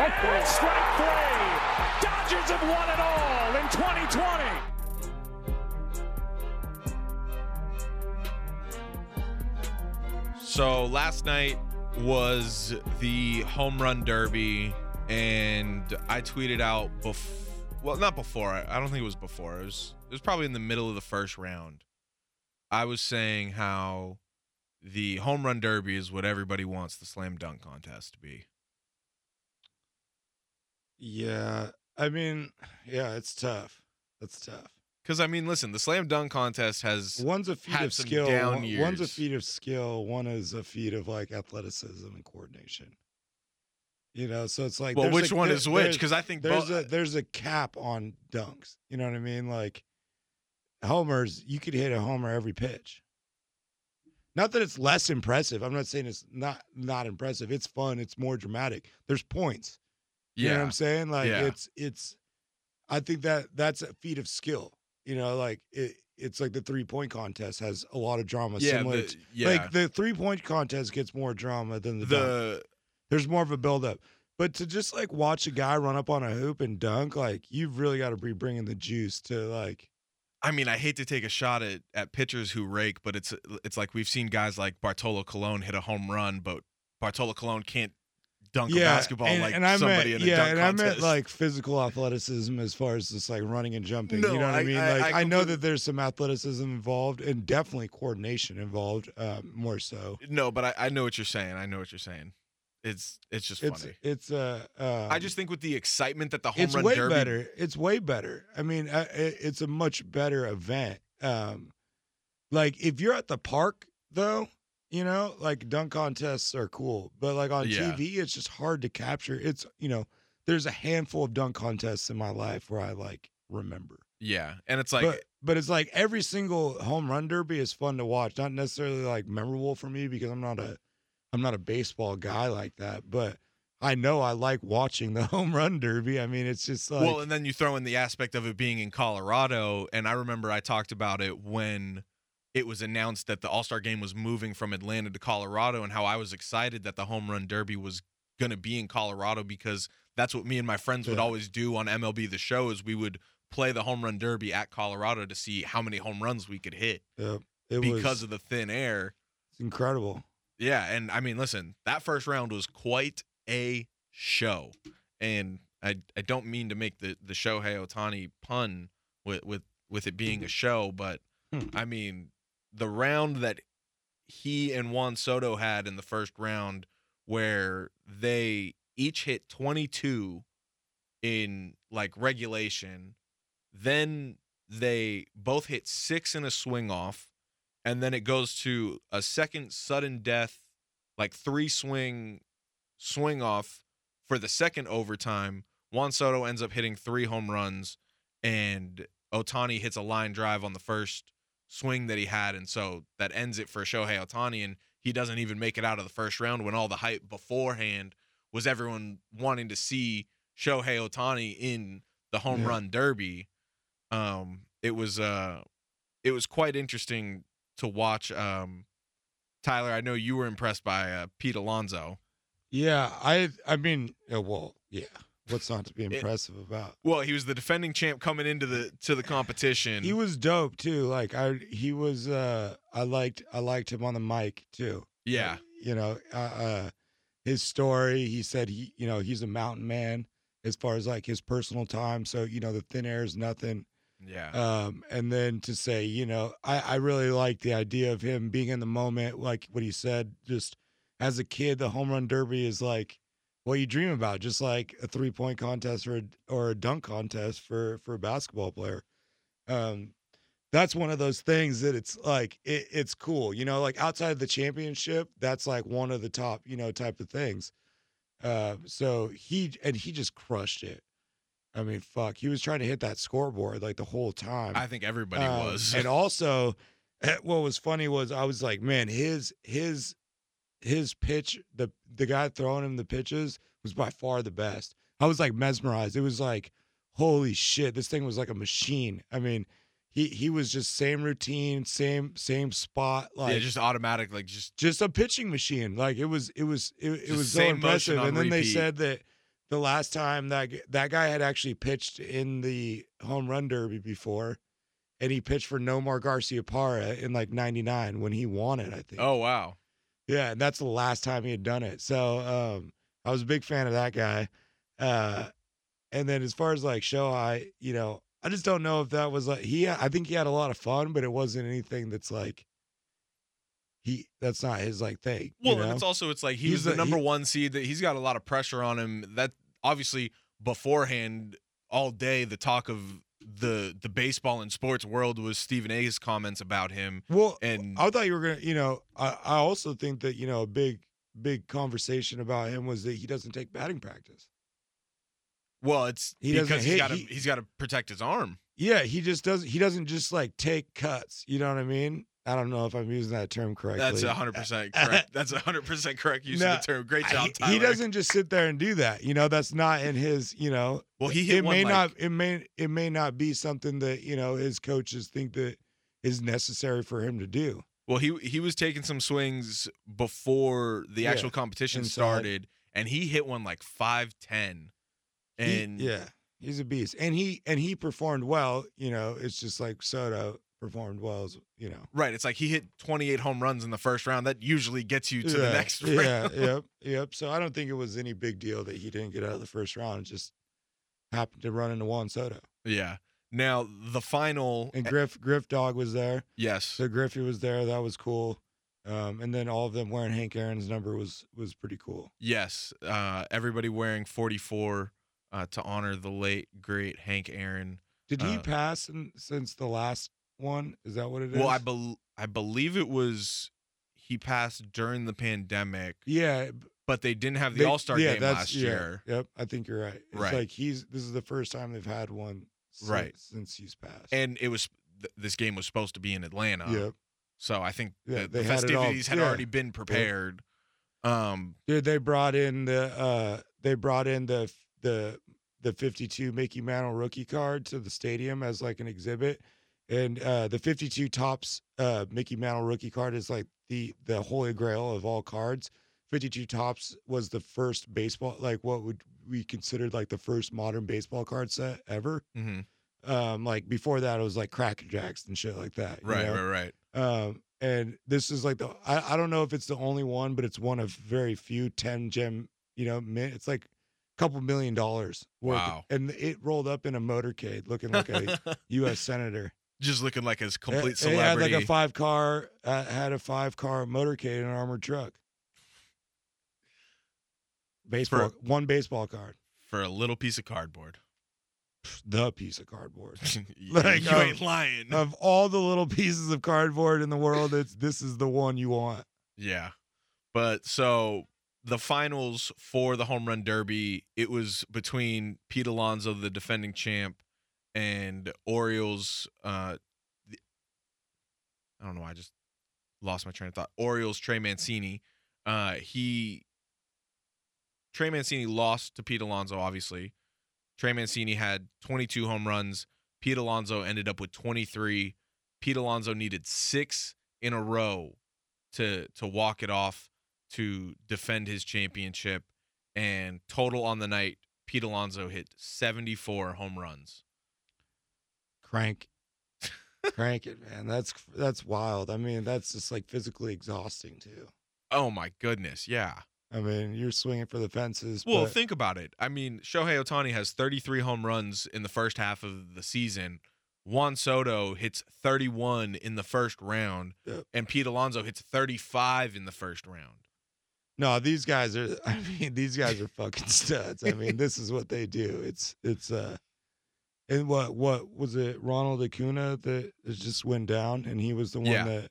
And strike three. Dodgers have won it all in 2020. So last night was the home run derby, and I tweeted out I don't think it was before, it was probably in the middle of the first round. I was saying how the home run derby is what everybody wants the slam dunk contest to be. Yeah, I mean, yeah, it's tough. That's tough. Because, I mean, listen, the slam dunk contest has had some down years. One's a feat of skill. One is a feat of, like, athleticism and coordination. You know, so it's like... Well, which one is which? Because I think... There's a cap on dunks. You know what I mean? Like, homers, you could hit a homer every pitch. Not that it's less impressive. I'm not saying it's not impressive. It's fun. It's more dramatic. There's points. You know what I'm saying? Like, it's... I think that's a feat of skill. You know, like it's like the 3-point contest has a lot of drama. Yeah, like the 3-point contest gets more drama than the dunk. There's more of a buildup. But to just like watch a guy run up on a hoop and dunk, like you've really got to be bringing the juice to like. I mean, I hate to take a shot at pitchers who rake, but it's like we've seen guys like Bartolo Colon hit a home run, but Bartolo Colon can't dunk a basketball dunk contest. I meant like physical athleticism as far as just like running and jumping. No, you know what I mean? I know that there's some athleticism involved and definitely coordination involved more so. No, but I know what you're saying. It's just funny. I just think with the excitement that the home run derby. It's way better. I mean, it's a much better event. Like if you're at the park though, you know, like dunk contests are cool, but like on TV, it's just hard to capture. It's, you know, there's a handful of dunk contests in my life where I like remember. Yeah. And it's like, but it's like every single home run derby is fun to watch. Not necessarily like memorable for me because I'm not a baseball guy like that, but I know I like watching the home run derby. I mean, it's just like, well, and then you throw in the aspect of it being in Colorado. And I remember I talked about it when it was announced that the All-Star Game was moving from Atlanta to Colorado and how I was excited that the Home Run Derby was going to be in Colorado because that's what me and my friends would always do on MLB The Show is we would play the Home Run Derby at Colorado to see how many home runs we could hit because of the thin air. It's incredible. Yeah, and I mean, listen, that first round was quite a show. And I don't mean to make the Shohei Ohtani pun with it being a show, but I mean... The round that he and Juan Soto had in the first round, where they each hit 22 in like regulation. Then they both hit 6 in a swing off, and then it goes to a second sudden death, like 3 swing off for the second overtime. Juan Soto ends up hitting 3 home runs, and Ohtani hits a line drive on the first swing that he had, and so that ends it for Shohei Ohtani, and he doesn't even make it out of the first round when all the hype beforehand was everyone wanting to see Shohei Ohtani in the home run derby. It was quite interesting to watch. Tyler, I know you were impressed by Pete Alonso. Yeah, I mean, what's not to be impressive about? Well, he was the defending champ coming into the competition. He was dope too. Like I liked him on the mic too. Yeah, his story. He said he's a mountain man as far as like his personal time. So the thin air is nothing. Yeah. And then to say, I really like the idea of him being in the moment, like what he said, just as a kid, the home run derby is like what you dream about, just like a 3-point contest or a dunk contest for a basketball player. That's one of those things that it's like, it's cool, like outside of the championship, that's like one of the top, type of things. So he just crushed it. I mean, fuck, he was trying to hit that scoreboard like the whole time. I think everybody was. And also, what was funny was I was like, man, his pitch, the guy throwing him the pitches was by far the best. I was like mesmerized. It was like, holy shit, this thing was like a machine. I mean, he was just same routine, same spot, like just automatic, like just a pitching machine. Like it was so impressive. And then they said that the last time that guy had actually pitched in the home run derby before, and he pitched for Nomar Garciaparra in like '99 when he won it, I think. Oh wow, yeah, and that's the last time he had done it. So I was a big fan of that guy. And then as far as like Shohei, I just don't know if that was like I think he had a lot of fun, but it wasn't anything that's like. That's not his like thing. Well, and it's like he's the number one seed, that he's got a lot of pressure on him. That obviously beforehand, all day the talk of the baseball and sports world was Stephen A's comments about him. Well, and I thought you were gonna, I also think that a big conversation about him was that he doesn't take batting practice. Well, it's because he's got to protect his arm. Yeah, he doesn't just like take cuts. You know what I mean? I don't know if I'm using that term correctly. That's 100% correct. That's 100% correct use of the term. Great job, Tyler. He doesn't just sit there and do that. That's not in his. Well, he hit it may not be something that his coaches think that is necessary for him to do. Well, he was taking some swings before the actual competition started, and he hit one like 5'10", and he's a beast, and he performed well. It's just like Soto performed well, Right, it's like he hit 28 home runs in the first round. That usually gets you to the next round. Yep. So I don't think it was any big deal that he didn't get out of the first round. It just happened to run into Juan Soto. Yeah. Now the final, and Griff Dog was there. Yes. So Griffey was there. That was cool. And then all of them wearing Hank Aaron's number was pretty cool. Yes. Everybody wearing 44 to honor the late great Hank Aaron. Did he pass since the last one? Is that what it is? Well, I believe it was he passed during the pandemic. Yeah, but they didn't have the All-Star game last year. Yep, I think you're right. It's right. Like this is the first time they've had one since he's passed. And it was this game was supposed to be in Atlanta. Yep. So I think the festivities had already been prepared. Yep. Dude, they brought in the 52 Mickey Mantle rookie card to the stadium as like an exhibit. And the 52 Topps Mickey Mantle rookie card is like the holy grail of all cards. 52 Topps was the first baseball, like what would we consider like the first modern baseball card set ever. Mm-hmm. Like before that, it was like Cracker Jacks and shit like that. Right. And this is like I don't know if it's the only one, but it's one of very few 10 gem, it's like couple million dollars worth. Wow. And it rolled up in a motorcade looking like a U.S. senator. just looking like his complete celebrity. It had like a five-car motorcade and an armored truck. One baseball card for a little piece of cardboard. The piece of cardboard. Like, you ain't lying. Of all the little pieces of cardboard in the world, this is the one you want. Yeah. But so the finals for the Home Run Derby, it was between Pete Alonso, the defending champ, and Orioles. I don't know. I just lost my train of thought. Orioles, Trey Mancini. Trey Mancini lost to Pete Alonso, obviously. Trey Mancini had 22 home runs. Pete Alonso ended up with 23. Pete Alonso needed 6 in a row to walk it off to defend his championship. And total on the night, Pete Alonso hit 74 home runs. Crank it, man. That's wild. I mean, that's just like physically exhausting too. Oh my goodness, yeah. I mean, you're swinging for the fences. Well, think about it. I mean, Shohei Ohtani has 33 home runs in the first half of the season. Juan Soto hits 31 in the first round, and Pete Alonso hits 35 in the first round. No, these guys are fucking studs. I mean, this is what they do. And what was it? Ronald Acuna that just went down, and he was the one that.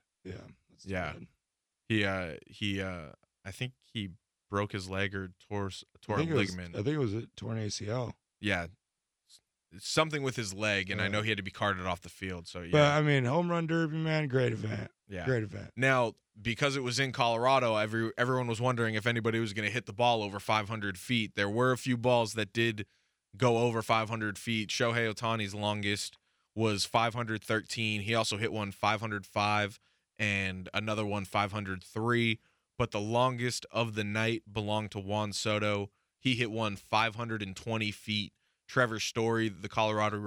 I think he broke his leg or tore a ligament. I think it was a torn ACL. Yeah, something with his leg, and I know he had to be carted off the field. So yeah, but I mean, Home Run Derby, man, great event. Yeah, great event. Now, because it was in Colorado, everyone was wondering if anybody was going to hit the ball over 500 feet. There were a few balls that did go over 500 feet. Shohei Ohtani's longest was 513. He also hit one 505 and another one 503. But the longest of the night belonged to Juan Soto. He hit one 520 feet. Trevor Story, the Colorado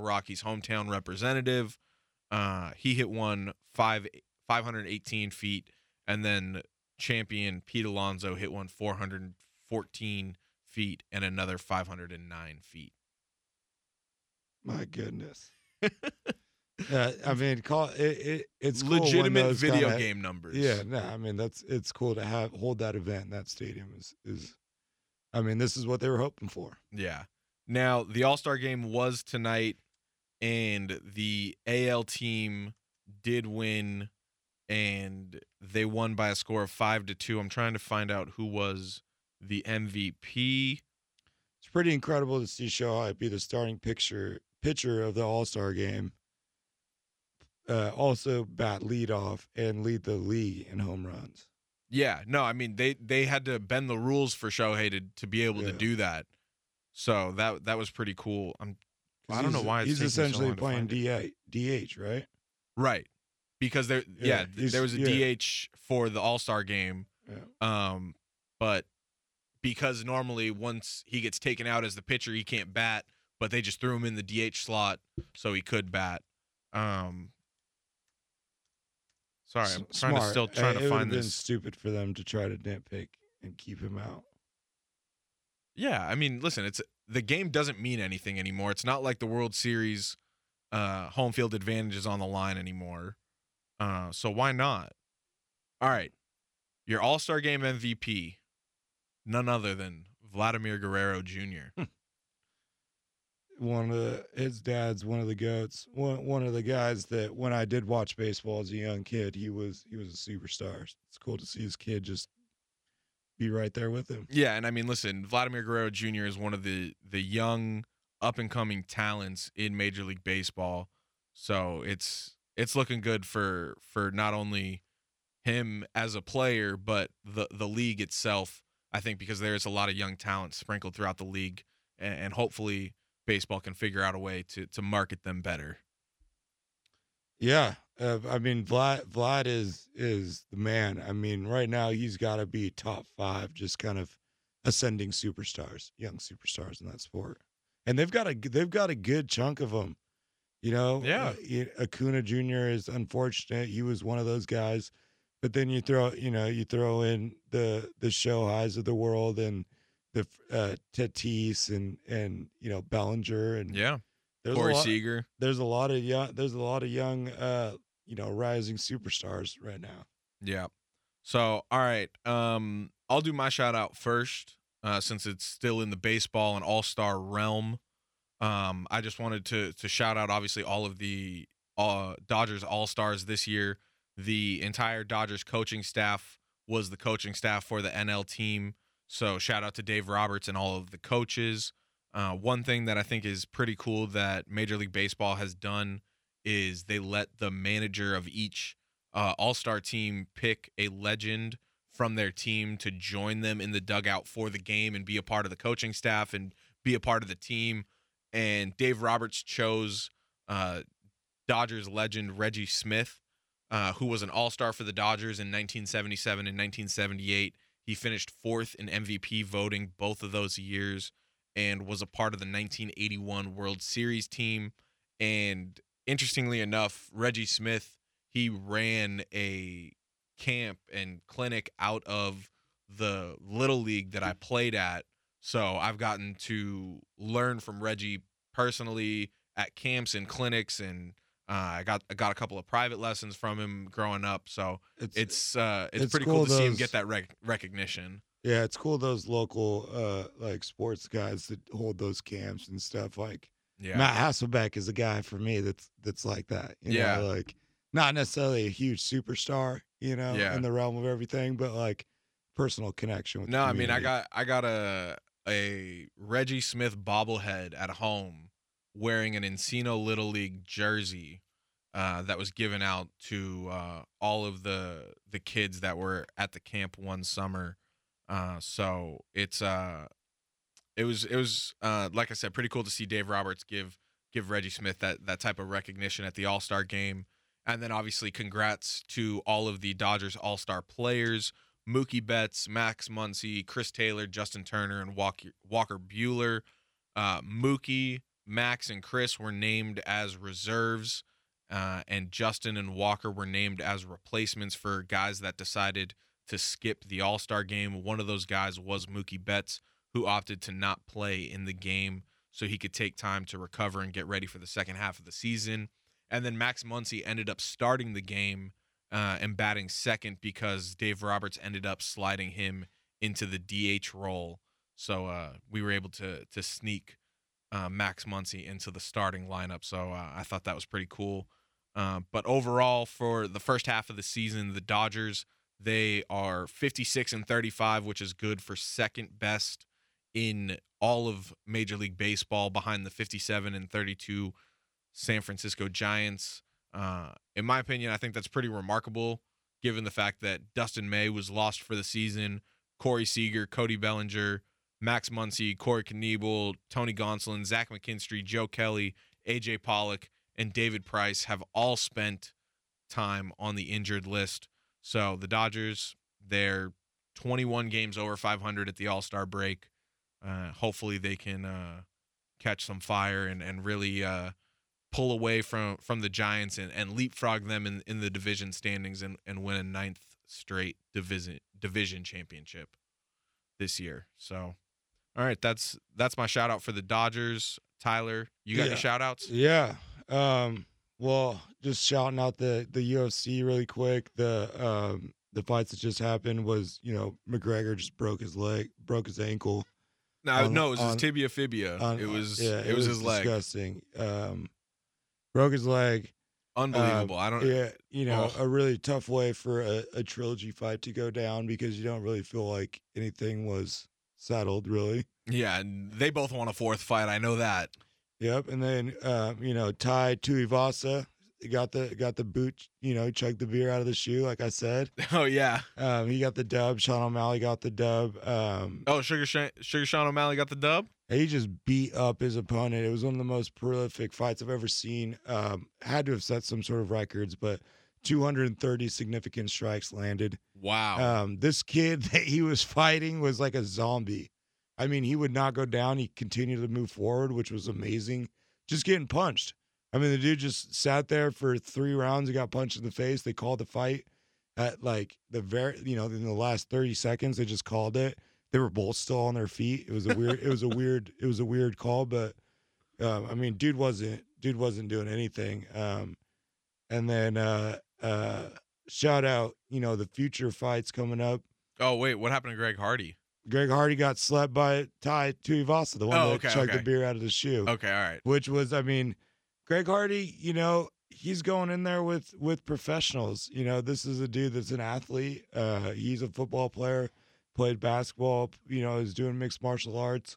Rockies hometown representative, he hit one 518 feet. And then champion Pete Alonso hit one 414 feet and another 509 feet. My goodness. I mean, it's legitimate cool video kinda, game numbers. Yeah, no, I mean it's cool to hold that event in that stadium. I mean, this is what they were hoping for. Yeah. Now the All-Star Game was tonight, and the AL team did win, and they won by a score of 5-2. I'm trying to find out who was the MVP. It's pretty incredible to see Shohei be the starting pitcher of the All-Star Game. Also bat leadoff and lead the league in home runs. Yeah, no, I mean they had to bend the rules for Shohei to be able to do that. So that was pretty cool. I don't know why he's essentially playing DH, right? Right, because there was a DH for the All-Star Game, but because normally once he gets taken out as the pitcher, he can't bat. But they just threw him in the DH slot so he could bat. Sorry, I'm still trying to find this. It would have been stupid for them to try to nitpick and keep him out. Yeah, I mean, listen, the game doesn't mean anything anymore. It's not like the World Series home field advantage is on the line anymore. So why not? All right, your All-Star Game MVP, none other than Vladimir Guerrero Jr. His dad's one of the goats. One of the guys that when I did watch baseball as a young kid, he was a superstar. It's cool to see his kid just be right there with him. Yeah, and I mean, listen, Vladimir Guerrero Jr. is one of the young up and coming talents in Major League Baseball. So it's looking good for not only him as a player, but the league itself. I think because there is a lot of young talent sprinkled throughout the league, and hopefully baseball can figure out a way to market them better. Yeah. I mean, Vlad is the man. I mean, right now he's got to be top 5, just kind of ascending superstars, young superstars in that sport. And they've got a good chunk of them, you know? Yeah. Acuna Jr. is unfortunate. He was one of those guys, but then you throw in the Shoheis of the world and the Tatis and Bellinger and Corey Seager. There's a lot of young, rising superstars right now. Yeah. So, all right. I'll do my shout out first, since it's still in the baseball and all-star realm. I just wanted to shout out, obviously, all of the Dodgers all-stars this year. The entire Dodgers coaching staff was the coaching staff for the NL team. So shout out to Dave Roberts and all of the coaches. One thing that I think is pretty cool that Major League Baseball has done is they let the manager of each all-star team pick a legend from their team to join them in the dugout for the game and be a part of the coaching staff and be a part of the team. And Dave Roberts chose Dodgers legend Reggie Smith, who was an all-star for the Dodgers in 1977 and 1978. He finished fourth in MVP voting both of those years and was a part of the 1981 World Series team. And interestingly enough, Reggie Smith, he ran a camp and clinic out of the Little League that I played at. So I've gotten to learn from Reggie personally at camps and clinics, and I got a couple of private lessons from him growing up. So it's pretty cool to see him get that recognition. Yeah, it's cool those local sports guys that hold those camps and stuff. Like, yeah. Matt Hasselbeck is a guy for me that's like that. You know, like not necessarily a huge superstar, in the realm of everything, but like personal connection with. No, I mean, I got a Reggie Smith bobblehead at home, wearing an Encino Little League jersey that was given out to all of the kids that were at the camp one summer. So it's it was like I said, pretty cool to see Dave Roberts give Reggie Smith that type of recognition at the All-Star game. And then obviously congrats to all of the Dodgers All-Star players, Mookie Betts, Max Muncy, Chris Taylor, Justin Turner, and Walker Buehler. Mookie, Max, and Chris were named as reserves, and Justin and Walker were named as replacements for guys that decided to skip the All-Star game. One of those guys was Mookie Betts, who opted to not play in the game so he could take time to recover and get ready for the second half of the season. And then Max Muncy ended up starting the game and batting second because Dave Roberts ended up sliding him into the DH role. So we were able to sneak Max Muncy into the starting lineup. So I thought that was pretty cool. But overall, for the first half of the season, the Dodgers, they are 56-35, which is good for second best in all of Major League Baseball, behind the 57-32 San Francisco Giants. In my opinion, I think that's pretty remarkable, given the fact that Dustin May was lost for the season, Corey Seager, Cody Bellinger, Max Muncy, Corey Knebel, Tony Gonsolin, Zach McKinstry, Joe Kelly, A.J. Pollock, and David Price have all spent time on the injured list. So the Dodgers, they're 21 games over 500 at the All-Star break. Hopefully they can catch some fire and really pull away from the Giants and leapfrog them in the division standings and win a ninth straight division championship this year. So, all right, that's my shout-out for the Dodgers. Tyler, you got any shout-outs? Yeah. Well, just shouting out the UFC really quick. The fights that just happened was, McGregor just broke his ankle. No, it was his tibia fibia. It was his leg. Disgusting. Broke his leg. Unbelievable. A really tough way for a trilogy fight to go down, because you don't really feel like anything was settled, really. Yeah, and they both want a fourth fight. I know that. Yep, and then Tai Tuivasa got the boot. Chugged the beer out of the shoe, like I said. Oh yeah. He got the dub. Sean O'Malley got the dub. Sean O'Malley got the dub. He just beat up his opponent. It was one of the most prolific fights I've ever seen. Had to have set some sort of records, but 230 significant strikes landed. Wow. This kid that he was fighting was like a zombie. I mean, he would not go down. He continued to move forward, which was amazing. Just getting punched. I mean, the dude just sat there for 3 rounds. He got punched in the face. They called the fight at in the last 30 seconds. They just called it. They were both still on their feet. It was a weird call, but I mean, dude wasn't doing anything. And then shout out, you know, the future fights coming up. Oh wait, what happened to Greg Hardy? Greg Hardy got slapped by Ty Tuivasa, the one that chugged the beer out of the shoe. Okay, all right. Which was, I mean, Greg Hardy, you know, he's going in there with professionals. You know, this is a dude that's an athlete. He's a football player, played basketball, you know, is doing mixed martial arts.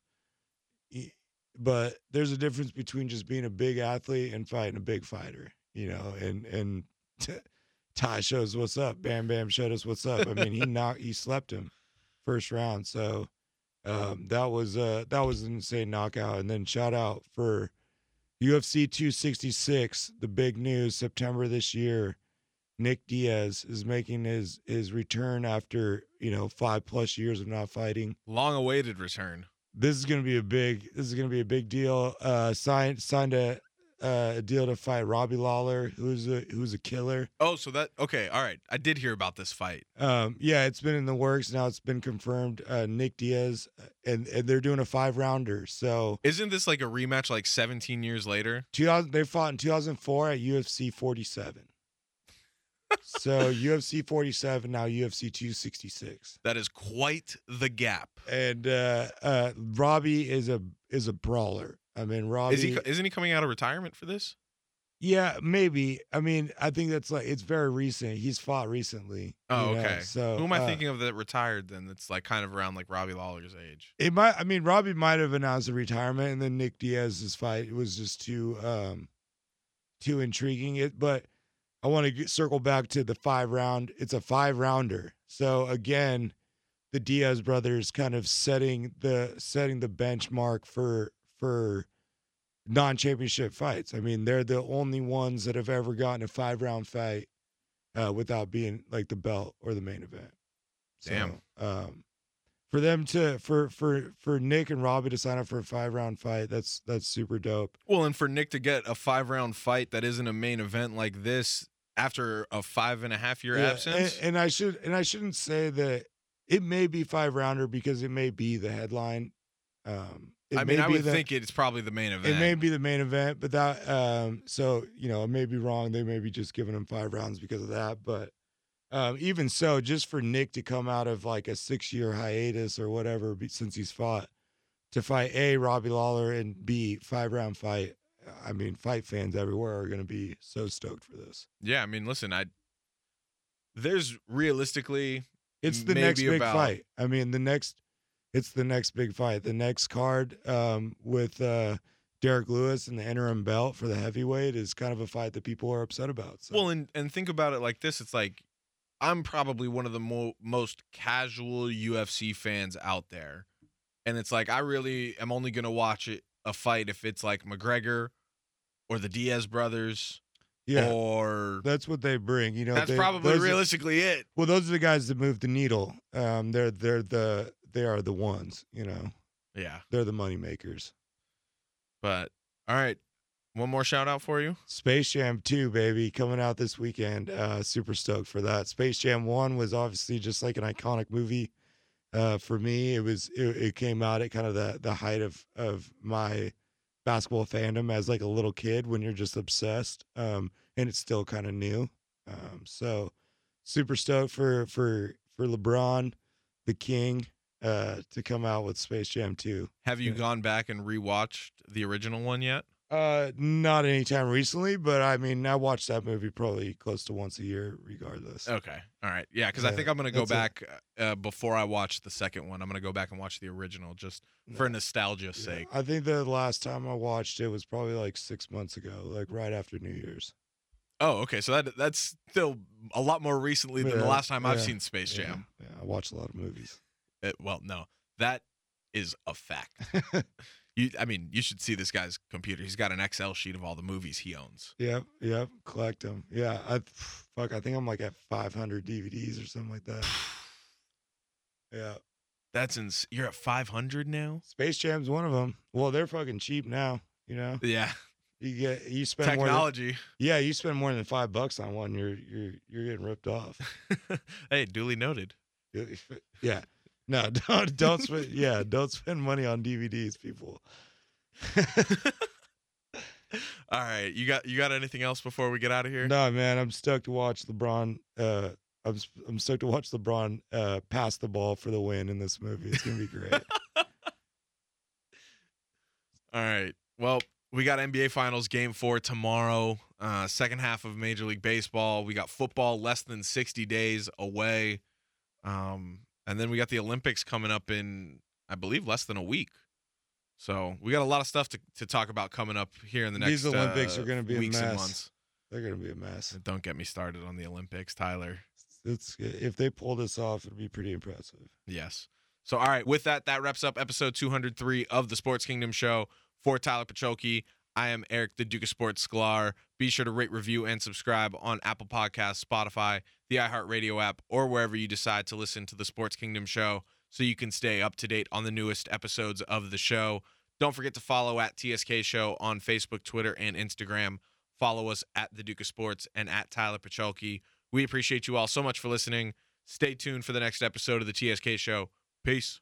But there's a difference between just being a big athlete and fighting a big fighter, you know, and Ty shows what's up. Bam Bam showed us what's up. I mean, he slept him first round. So that was an insane knockout. And then shout out for UFC 266, the big news, September this year. Nick Diaz is making his return after, you know, 5+ years of not fighting. Long awaited return. This is gonna be a big deal. Signed a deal to fight Robbie Lawler, who's a killer. Oh, so that, okay, all right. I did hear about this fight. Yeah, it's been in the works. Now it's been confirmed. Nick Diaz, and they're doing a 5-rounder. So isn't this like a rematch? Like 17 years later, they fought in 2004 at UFC 47. So UFC 47, now UFC 266. That is quite the gap. And Robbie is a brawler. I mean, Robbie isn't he coming out of retirement for this? Yeah, maybe. I mean, I think that's like, it's very recent. He's fought recently. Oh, okay. Know? So who am I thinking of that retired then? That's like kind of around like Robbie Lawler's age. It might. I mean, Robbie might have announced a retirement, and then Nick Diaz's fight was just too intriguing. But I want to circle back to the 5-round. It's a 5-rounder. So again, the Diaz brothers kind of setting the benchmark for non-championship fights. I mean, they're the only ones that have ever gotten a 5-round fight without being like the belt or the main event. So, damn. For them to for Nick and Robbie to sign up for a 5-round fight, that's super dope. Well, and for Nick to get a 5-round fight that isn't a main event like this after a 5.5-year absence. And I shouldn't say that it may be 5-rounder because it may be the headline. I would think it's probably the main event. It may be the main event, but that so you know, I may be wrong. They may be just giving him 5 rounds because of that, but. Even so, just for Nick to come out of like a 6-year hiatus or whatever since he's fought to fight A, Robbie Lawler, and B, 5-round fight. I mean, fight fans everywhere are going to be so stoked for this. Yeah, I mean, listen, there's realistically it's the next big fight. I mean, it's the next big fight. The next card with Derek Lewis and the interim belt for the heavyweight is kind of a fight that people are upset about. So. Well, and think about it like this: it's like. I'm probably one of the most casual UFC fans out there. And it's like, I really am only going to watch a fight if it's like McGregor or the Diaz brothers. Yeah. Or that's what they bring. You know, that's probably realistically it. Well, those are the guys that move the needle. They are the ones, you know. Yeah. They're the money makers. But all right. One more shout out for you. Space Jam 2, baby, coming out this weekend. Super stoked for that. Space Jam 1 was obviously just like an iconic movie for me. It came out at kind of the height of my basketball fandom as like a little kid when you're just obsessed. And it's still kind of new. So super stoked for LeBron, the king, to come out with Space Jam 2. Have you gone back and rewatched the original one yet? Not anytime recently, but I mean, I watch that movie probably close to once a year regardless. Okay. All right. Yeah. Cause I think I'm going to go back, before I watch the second one, I'm going to go back and watch the original just for nostalgia's sake. I think the last time I watched it was probably like 6 months ago, like right after New Year's. Oh, okay. So that's still a lot more recently than the last time I've seen Space Jam. Yeah. I watch a lot of movies. Well, no, that is a fact. You should see this guy's computer. He's got an Excel sheet of all the movies he owns. Yep. Collect them. Yeah. I think I'm like at 500 DVDs or something like that. Yeah. That's you're at 500 now? Space Jam's one of them. Well, they're fucking cheap now, you know? Yeah. You spend technology. You spend more than $5 on one, you're getting ripped off. Hey, duly noted. Yeah. No, don't spend money on DVDs, people. All right, you got anything else before we get out of here? No, man, I'm stoked to watch LeBron. I'm stoked to watch LeBron pass the ball for the win in this movie. It's gonna be great. All right, well, we got NBA Finals Game 4 tomorrow. Second half of Major League Baseball. We got football less than 60 days away, and then we got the Olympics coming up in, I believe, less than a week. So we got a lot of stuff to talk about coming up here in the next weeks and months. These Olympics are going to be a mess. They're going to be a mess. Don't get me started on the Olympics, Tyler. If they pull this off, it'd be pretty impressive. Yes. So, all right, with that wraps up episode 203 of the Sports Kingdom Show. For Tyler Pacholke, I am Eric, the Duke of Sports Sklar. Be sure to rate, review, and subscribe on Apple Podcasts, Spotify, the iHeartRadio app, or wherever you decide to listen to the Sports Kingdom Show, so you can stay up to date on the newest episodes of the show. Don't forget to follow at TSK Show on Facebook, Twitter, and Instagram. Follow us at the Duke of Sports and at Tyler Pacholke. We appreciate you all so much for listening. Stay tuned for the next episode of the TSK Show. Peace.